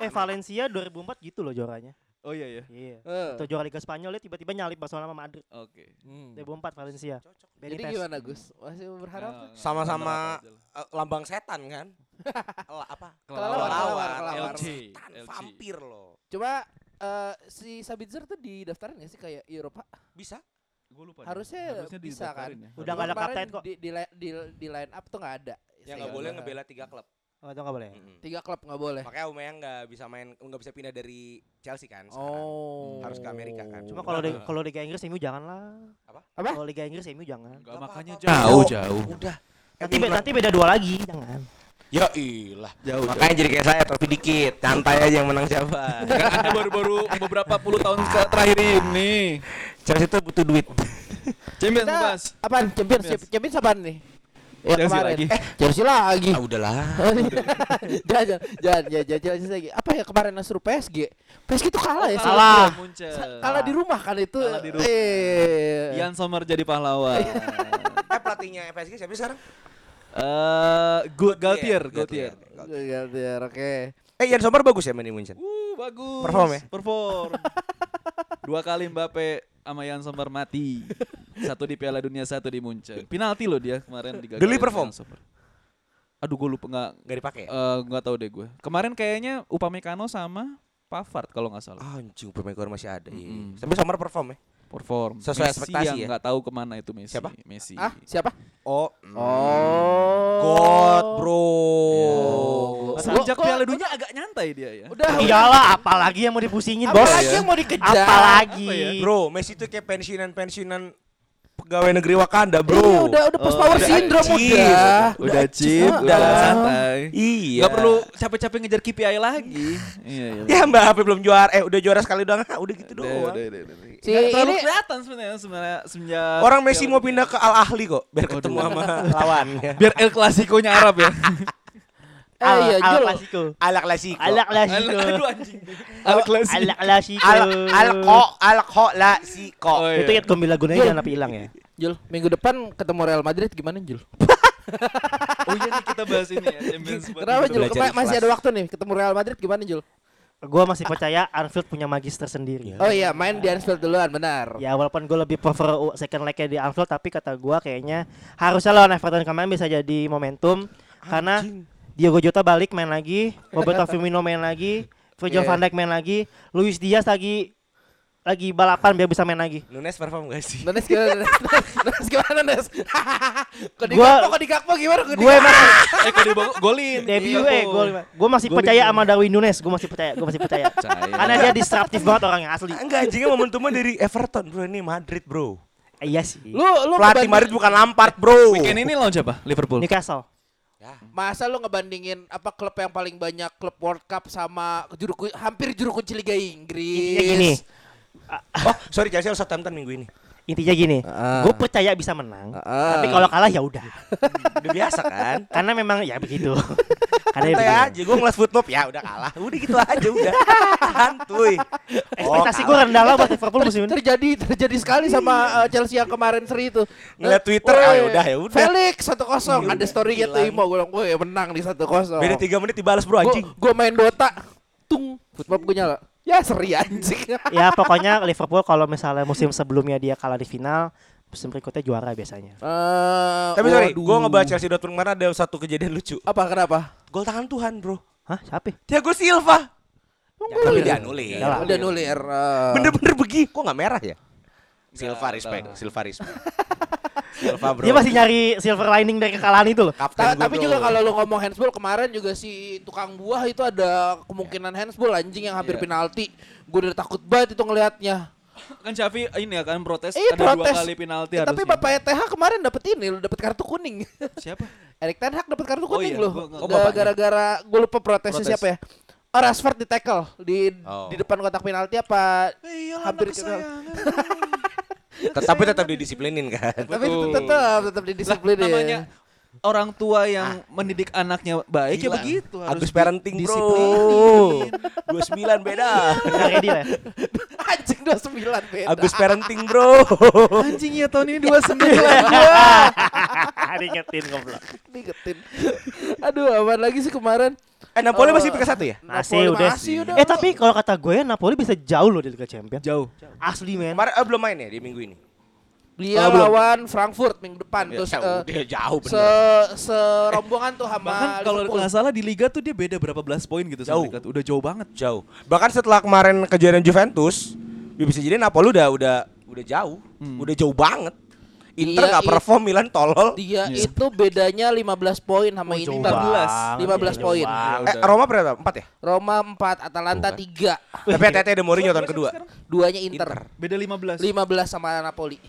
Eh Valencia dua ribu empat gitu loh juaranya. Oh iya iya. Iya. Uh. Atau juara Liga Spanyol ya tiba-tiba nyalip Barcelona sama Madrid. Oke. Okay. dua ribu empat Valencia. Cocok. Jadi Pes. Gimana Gus? Masih berharap nah, sama-sama uh, lambang setan kan? Apa? Kelelawar, kelelawar, setan, vampir loh. Coba uh, si Sabitzer tuh didaftarin enggak sih kayak Eropa? Bisa. Gua lupa. Harusnya, Harusnya bisa kan. Ya. Udah enggak ada kapten kok. Di di, di, di line up tuh enggak ada. Ya enggak boleh ngebela tiga klub. Oh, itu nggak boleh. Mm-hmm. Tiga klub nggak boleh. Makanya Aubameyang nggak bisa main, nggak bisa pindah dari Chelsea kan sekarang. Oh. Harus ke Amerika kan. Cuma kalau di, kalau Liga Inggris M U janganlah. Apa? Apa? Kalau Liga Inggris M U jangan. Gak, makanya jauh jauh. Udah. Nanti, be- nanti beda dua lagi. Jangan. Ya ilah. Jauh. Makanya jauh. Jadi kayak saya tapi dikit. Santai aja yang menang siapa. Kan Anda baru-baru beberapa puluh tahun terakhir ini. Chelsea itu butuh duit. Champions Mas. Apaan? Champions Champions apaan nih? Ya, Chelsea kemarin. lagi. Eh, Chelsea lagi. Ah, udahlah. Jangan, jangan, jangan Chelsea lagi. Apa ya kemarin nasuruh P S G? P S G itu kalah ya, salah. Kalah. kalah di rumah kan itu. Eh. Ian Sommer jadi pahlawan. Eh, pelatihnya P S G siapa sekarang? Eh, Good Galtier, Galtier. Galtier, oke. Eh, Ian Sommer bagus ya main di Munchen. Uh, bagus. Perform ya? Perform. Dua kali Mbappe sama Ian Sommer mati. Satu di Piala Dunia, satu di Munchen. Penalti loh dia kemarin digagalin. Geli perform. Aduh gue lupa enggak enggak dipakai. Eh uh, enggak tahu deh gue. Kemarin kayaknya Upamecano sama Pavard kalau enggak salah. Anjing, Upamecano masih ada. Mm-hmm. Tapi Sommer perform ya. Perform. Sesuai Messi ekspektasi yang ya. Enggak tahu kemana itu Messi. Siapa? Messi. Ah, siapa? Oh. Oh. God, bro. Yeah. Sejak Piala Dunia agak nyantai dia ya. Udah. Iyalah, apalagi yang mau dipusingin, apalagi bos. Apalagi yang mau dikejar. Apalagi. Apa ya? Bro, Messi itu kayak pensiunan-pensiunan pegawai negeri Wakanda, bro. Iya, udah udah post power oh, syndrome udah. Udah cheap, udah santai. Iya. Enggak perlu capek-capek ngejar K P I lagi. Iya, iya. Ya Mbak H P belum juara, eh udah juara sekali doang. Udah gitu udah, doang. Udah, udah, udah. Si, terlalu ini kelihatan sebenarnya sebenarnya. Orang Messi mau pindah ke Al Ahly kok, biar oh, ketemu sama lawannya. Biar El Clasico-nya Arab ya. Al- iya, Al Clasico. Al Clasico. Al Clasico. Aduh anjing. Al Clasico. Al Clasico. Al Ko, Al Ko La Siko. Itu ya gembira gunanya jangan sampai hilang ya. Jul, minggu depan ketemu Real Madrid gimana, Jul? Oh iya nih kita bahas ini ya, Champions. Kenapa Jul? Masih ada waktu nih ketemu Real Madrid gimana, Jul? Gua masih percaya Anfield punya magis tersendiri. Oh iya, main di Anfield duluan, benar. Ya walaupun gua lebih prefer second leg-nya di Anfield, tapi kata gua kayaknya harusnya lawan Everton kemarin bisa jadi momentum karena Diogo Jota balik main lagi, Roberto Firmino main lagi, Virgil yeah. van Dijk main lagi, Luis Diaz lagi lagi balapan biar bisa main lagi. Nunes perform gak sih? Nunes gimana? Nunes gimana Nunes? Kok digakpo, kok digakpo gimana? Gue masih eh kok digakpo golin. Debut eh gol. Gue masih percaya sama Darwin Nunes, gue masih percaya, gue masih percaya. Karena dia disruptif banget orangnya asli. Enggak anjingnya momentumnya dari Everton bro, ini Madrid bro. Iya sih. Lu lu pelatih Madrid bukan Lampard bro. Weekend ini lawan siapa? Liverpool. Newcastle. Ya. Masa lu ngebandingin apa klub yang paling banyak klub World Cup sama juru kunci, hampir juru kunci Liga Inggris. Intinya gini. Oh, sorry Chelsea harus Southampton minggu ini. Intinya gini, uh. gue percaya bisa menang, uh. tapi kalau kalah ya udah. Udah biasa kan? Karena memang ya begitu. Karena ya aja gue ngeliat football ya udah kalah. Udah gitu aja udah. Santuy. Ekspektasi gue rendah lah buat Liverpool musim ini. Terjadi terjadi sekali sama Chelsea yang kemarin seri itu. Ngeliat Twitter ah ya udah ya udah. Felix satu kosong ada story-nya tuh Imo gue bilang gue menang di satu kosong. Beda tiga menit dibalas bro anjing. Gue main Dota. Tung, football gue nyala. Ya seri anjing. Ya pokoknya Liverpool kalau misalnya musim sebelumnya dia kalah di final, musim berikutnya juara biasanya. Uh, Tapi sorry, gue ngebaca Chelsea Dortmund kemarin ada satu kejadian lucu. Apa? Kenapa? Gol tangan Tuhan bro. Hah? Siapa? Thiago Silva. Tapi dia nulir. Udah nulir. Bener-bener begi. Kok gak merah ya? Silva respect. Silva respect. Silva bro. Dia masih nyari silver lining dari kekalahan itu loh. Ta- tapi juga kalau lo ngomong handsball kemarin juga si tukang buah itu ada kemungkinan handsball anjing yang hampir yeah. penalti. Gue udah takut banget itu ngelihatnya. Kan Xavi ini ya kan protes eh, ada protes. Dua kali penalti ya, harusnya. Tapi bapaknya Ten Hag kemarin dapet ini loh, dapet kartu kuning. Siapa? Erick Ten Hag dapet kartu kuning oh, iya. loh. Oh, da- gara-gara gue lupa protesnya protes. Siapa ya? Oh Rashford di tackle di oh. di depan kotak penalti apa? Eh, iyalah, hampir kena. Tapi tetap didisiplinin kan. Tapi tetap tetap didisiplinin. Lah, namanya orang tua yang ah. mendidik anaknya baik gila. Ya begitu harus. Agus parenting bro. dua puluh sembilan beda. Enggak ready lah. Anjing dua puluh sembilan beda. Agus parenting bro. Anjing ya tahun ini dua puluh sembilan gua. Diingetin goblok. Diingetin. Aduh apaan lagi sih kemarin. Eh Napoli uh, masih peringkat satu ya? Masih, udah masih udah. Eh tapi kalau kata gue ya Napoli bisa jauh loh di Liga Champions. Jauh. Asli men. Kemarin uh, belum main ya di minggu ini. Dia oh, lawan belum. Frankfurt minggu depan ya, terus uh, dia jauh bener. Se serombongan tuh sama bahkan kalau enggak salah di liga tuh dia beda berapa belas poin gitu jauh. Sama udah jauh banget, jauh. Bahkan setelah kemarin kejadian Juventus, bisa jadi Napoli udah udah udah jauh, hmm. udah jauh banget. Inter enggak perform, Milan tolol. Dia yeah. itu bedanya lima belas poin sama oh, ini lima belas, lima belas poin. Eh Roma berapa? empat ya? Roma empat, Atalanta oh, tiga. Tapi Tete ada Mourinho tahun kedua. Duanya Inter. Beda lima belas. lima belas sama Napoli.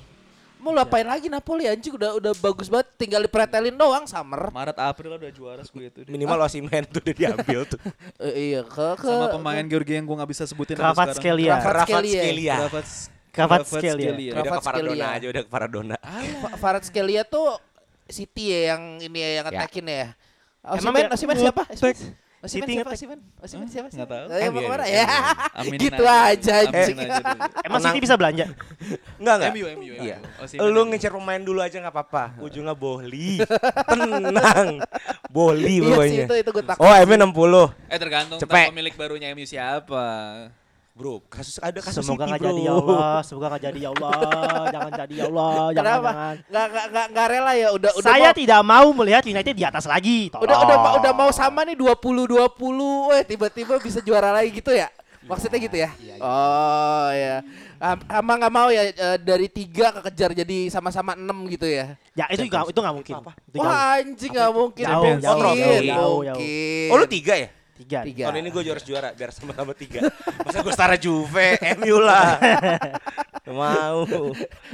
Mau ngapain ya. Lagi Napoli anjing udah udah bagus banget, tinggal dipretelin doang summer. Maret April udah juara gue itu. Minimal ah. Osimhen tuh udah diambil tuh. Iya, ke, ke sama pemain ke, Georgia yang gue enggak bisa sebutin sekarang. Kravat Skelia. Kravat Skelia. Kravat Skelia. Udah ke Paradona aja, udah ke Paradona. Kravat Skelia tuh City ya yang ini ya yang ngetakin ya. Osimhen Osimhen siapa? Osimhen siapa? Osimhen Osimhen siapa? Enggak tahu. Ya mau kemana ya? Gitu aja anjing. Emang City bisa belanja? Enggak enggak. M U M U. Iya. Lu ngincer pemain dulu aja enggak apa-apa. Ujungnya Bohli. Tenang. Bohli pokoknya. Oh, M U enam puluh. Eh tergantung pemilik barunya M U siapa. Bro, kasus ada kasus semoga City, gak jadi ya Allah, semoga gak jadi ya Allah, jangan jadi ya Allah, jangan kenapa? Jangan. Gak gak gak gak rela ya udah udah. Saya mau. Tidak mau melihat United di atas lagi. Tolong. Udah udah udah mau sama nih dua puluh dua puluh, eh tiba-tiba bisa juara lagi gitu ya? Maksudnya gitu ya? Iya, iya. Oh ya, sama nggak mau ya dari tiga kekejar jadi sama-sama enam gitu ya? Ya itu nggak itu nggak mungkin. Wah anjing nggak mungkin. Jauh jauh jauh jauh. Oh lu tiga ya? Tiga. tiga. Tahun ini gue harus juara biar sama-sama tiga. Masa gue setara Juve, M U lah. Mau.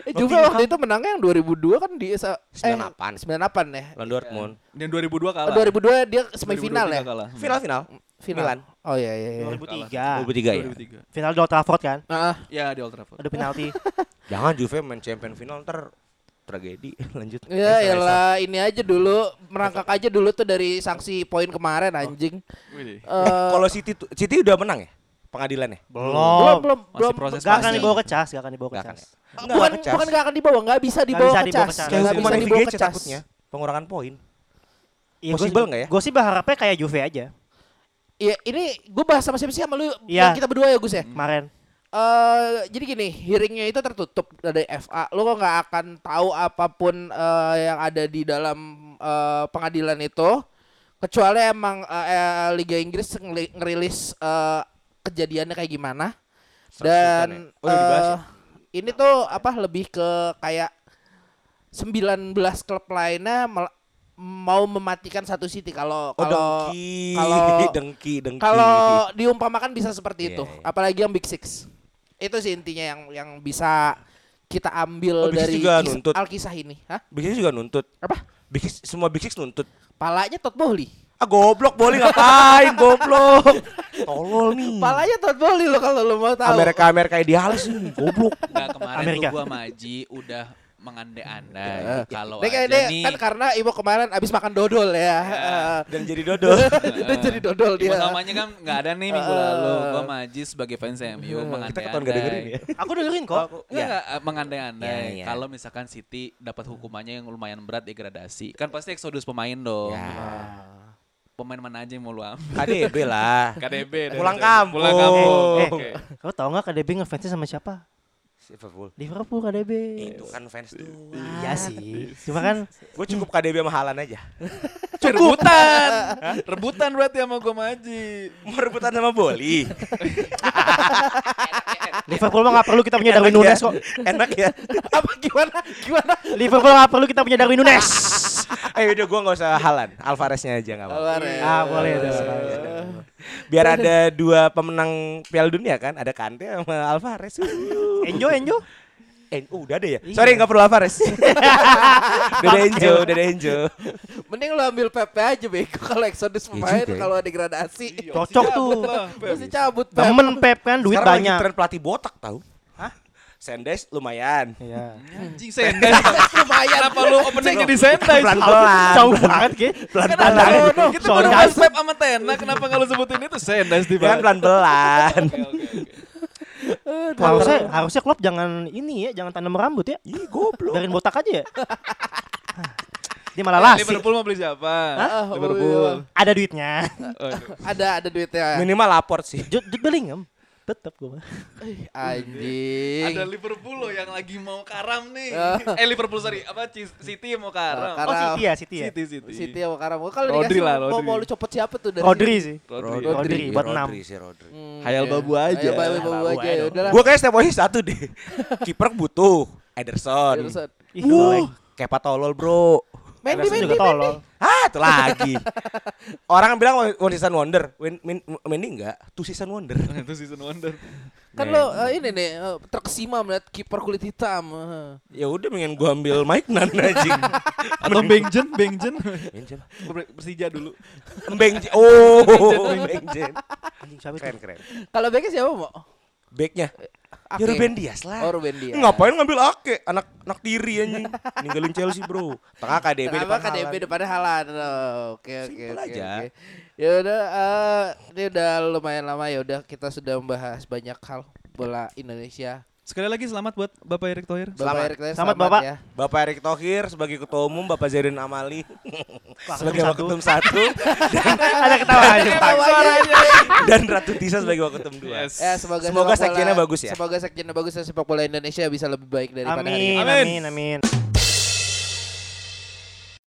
Eh, Juve waktu itu menangnya yang dua ribu dua kan di sembilan delapan. sembilan delapan ya. Lawan Dortmund. Dan dua ribu dua kalah. dua ribu dua dia semifinal ya. Final-final. Final. Oh iya iya iya. dua ribu tiga. dua ribu tiga, dua ribu tiga. Ya. Final di Old Trafford kan? Heeh. Iya di Old Trafford. Ada penalti. Jangan Juve main Champions final ntar tragedi. Lanjut. Ya iyalah ini aja dulu, merangkak aja dulu tuh dari sanksi poin kemarin anjing. Oh. Uh, eh, kalau City City udah menang ya pengadilannya? Belum. Belum belum belum. Enggak akan dibawa ke C A S, enggak akan dibawa ke C A S. Bukan bukan enggak akan dibawa, enggak bisa dibawa ke C A S. Enggak bisa dibawa ke C A S takutnya pengurangan poin. Iya, possible enggak ya? Gue sih berharapnya kayak Juve aja. Iya, ini gue bahas sama siapa sih sama lu ya. Kita berdua ya Gus ya? Kemarin. Uh, jadi gini, hearingnya itu tertutup dari F A. Lo nggak akan tahu apapun uh, yang ada di dalam uh, pengadilan itu, kecuali emang uh, eh, Liga Inggris ng- ngerilis uh, kejadiannya kayak gimana. Dan oh, uh, ini tuh apa lebih ke kayak sembilan belas klub lainnya mel- mau mematikan satu City kalau kalau kalau dengki dengki kalau diumpamakan bisa seperti yeah, itu, yeah. Apalagi yang Big Six. Itu sih intinya yang yang bisa kita ambil oh, dari kis- Alkisah ini. Hah? Big Six juga nuntut. Apa? Big Six, semua Big Six nuntut. Palanya Todd Boehly. Ah goblok Boehly ngapain goblok. Tolol nih. Palanya Todd Boehly lo kalau lo mau tahu. Amerika-Amerika idealis nih goblok. Enggak kemarin Amerika. Tuh gua maji udah mengandai-andai ya, kalau ya. Aja dek, nih kan karena Ibu kemarin abis makan dodol ya, ya uh, dan jadi dodol dan jadi dodol dia namanya kan nggak ada nih minggu uh, lalu gua maji sebagai fans M U uh, mengandai-andai ya. Aku dengerin kok aku, ya, ya. mengandai-andai ya, ya. Kalau misalkan City dapat hukumannya yang lumayan berat degradasi kan pasti eksodus pemain dong ya. Wow. Pemain mana aja yang mau lu ambil? K D B lah. K D B pulang kampung. Pulang kampung. Eh, okay. Kau tau nggak K D B ngefansnya sama siapa? Liverpool. Liverpool K D B. Itu kan fans tuh. Iya sih. Cuma kan gue cukup K D B sama Halan aja. Cukup. Rebutan. Hah? Rebutan berarti sama gue maji. Mau rebutan sama Boehly. Liverpool mah gak perlu kita punya Darwin Nunes kok. Enak ya. Apa gimana? Gimana? Liverpool gak perlu kita punya Darwin Nunes. Ayo udah gue gak usah Halan. Alvareznya aja gak apa-apa. Ah boleh. Biar ada dua pemenang Piala Dunia kan, ada Kante sama Alvarez. Enjo, Enjo, Enjo udah ada ya. Sorry nggak perlu Alvarez. Udah ada Enjo, udah ada Enjo. Mending lo ambil Pepe aja beko kalau eksodus pemain ya kalau degradasi. Cocok tuh. Masih cabut. Temen Pep kan duit sekarang banyak. Sekarang tren pelatih botak tahu? Hah? Sendes lumayan. Iya. Anjing Sendes lumayan. Kenapa lu openingnya di Sendes? Pelan-pelan. Jauh banget ke. Pelan-pelan. Kita baru bahas Pep sama Ten Hag, kenapa enggak lu sebutin itu Sendes di bawah? Pelan-pelan. Oke, oke, oke. Harusnya harusnya Klopp jangan ini ya, jangan tanam rambut ya. Ih, goblok. Dari botak aja ya. Dia malah eh, lasik. Liverpool mau beli siapa? Hah? Liverpool. Ada duitnya. ada ada duitnya. Minimal lapor sih. Jude Bellingham. Tetap gue mah. Anjing. Ada Liverpool loh yang lagi mau karam nih. eh Liverpool sorry, apa City mau karam. Oh, oh City ya, City ya. City, City. City mau karam. Kalau dikasih lah, mau, mau lu copot siapa tuh dari Rodri sih. Rodri, Rodri, Rodri buat enam. Rodri sih Rodri. Hmm, Hayal yeah. babu aja. Hayal babu, babu aja ya udahlah. Gua kayak step poinnya satu deh. Kiper butuh Ederson. Ederson. Uh, Kepa tolol, Bro. Mendy, Mendy, Mendy. Ah, itu lagi. Orang bilang one season wonder. Mendy enggak, two season wonder. Two season wonder. Kan lo uh, ini nih uh, terkesima melihat kiper kulit hitam. Uh. Ya udah, mendingan gua ambil Maignan anjing. Atau Bengjen, Bengjen. Bengjen. Persija dulu. Bengjen. Oh, Bengjen. Anjing siapa? Keren-keren. Kalau backnya siapa, Mo? Backnya ya Ruben Dias lah. Oh, Ruben Dias. Ngapain ngambil Ake? Anak anak tiri anjing. Ninggalin Chelsea, Bro. Tengah K D B depan Haaland. K D B depan Haaland. Oke oke oke. Ya udah uh, ini udah lumayan lama ya udah kita sudah membahas banyak hal bola Indonesia. Sekali lagi selamat buat Bapak Erick Thohir. Selamat, Erick Thohir, selamat, selamat Bapak. Ya. Bapak Erick Thohir sebagai ketua umum, Bapak Zairin Amali sebagai Waketum satu. Ada ketawa aja suaranya. Dan Ratu Tisha sebagai Waketum dua. Yes. Ya, semoga semoga sekjennya bagus ya. Semoga sekjennya bagus dan sepak bola Indonesia bisa lebih baik daripada amin, hari ini. Amin, amin, amin.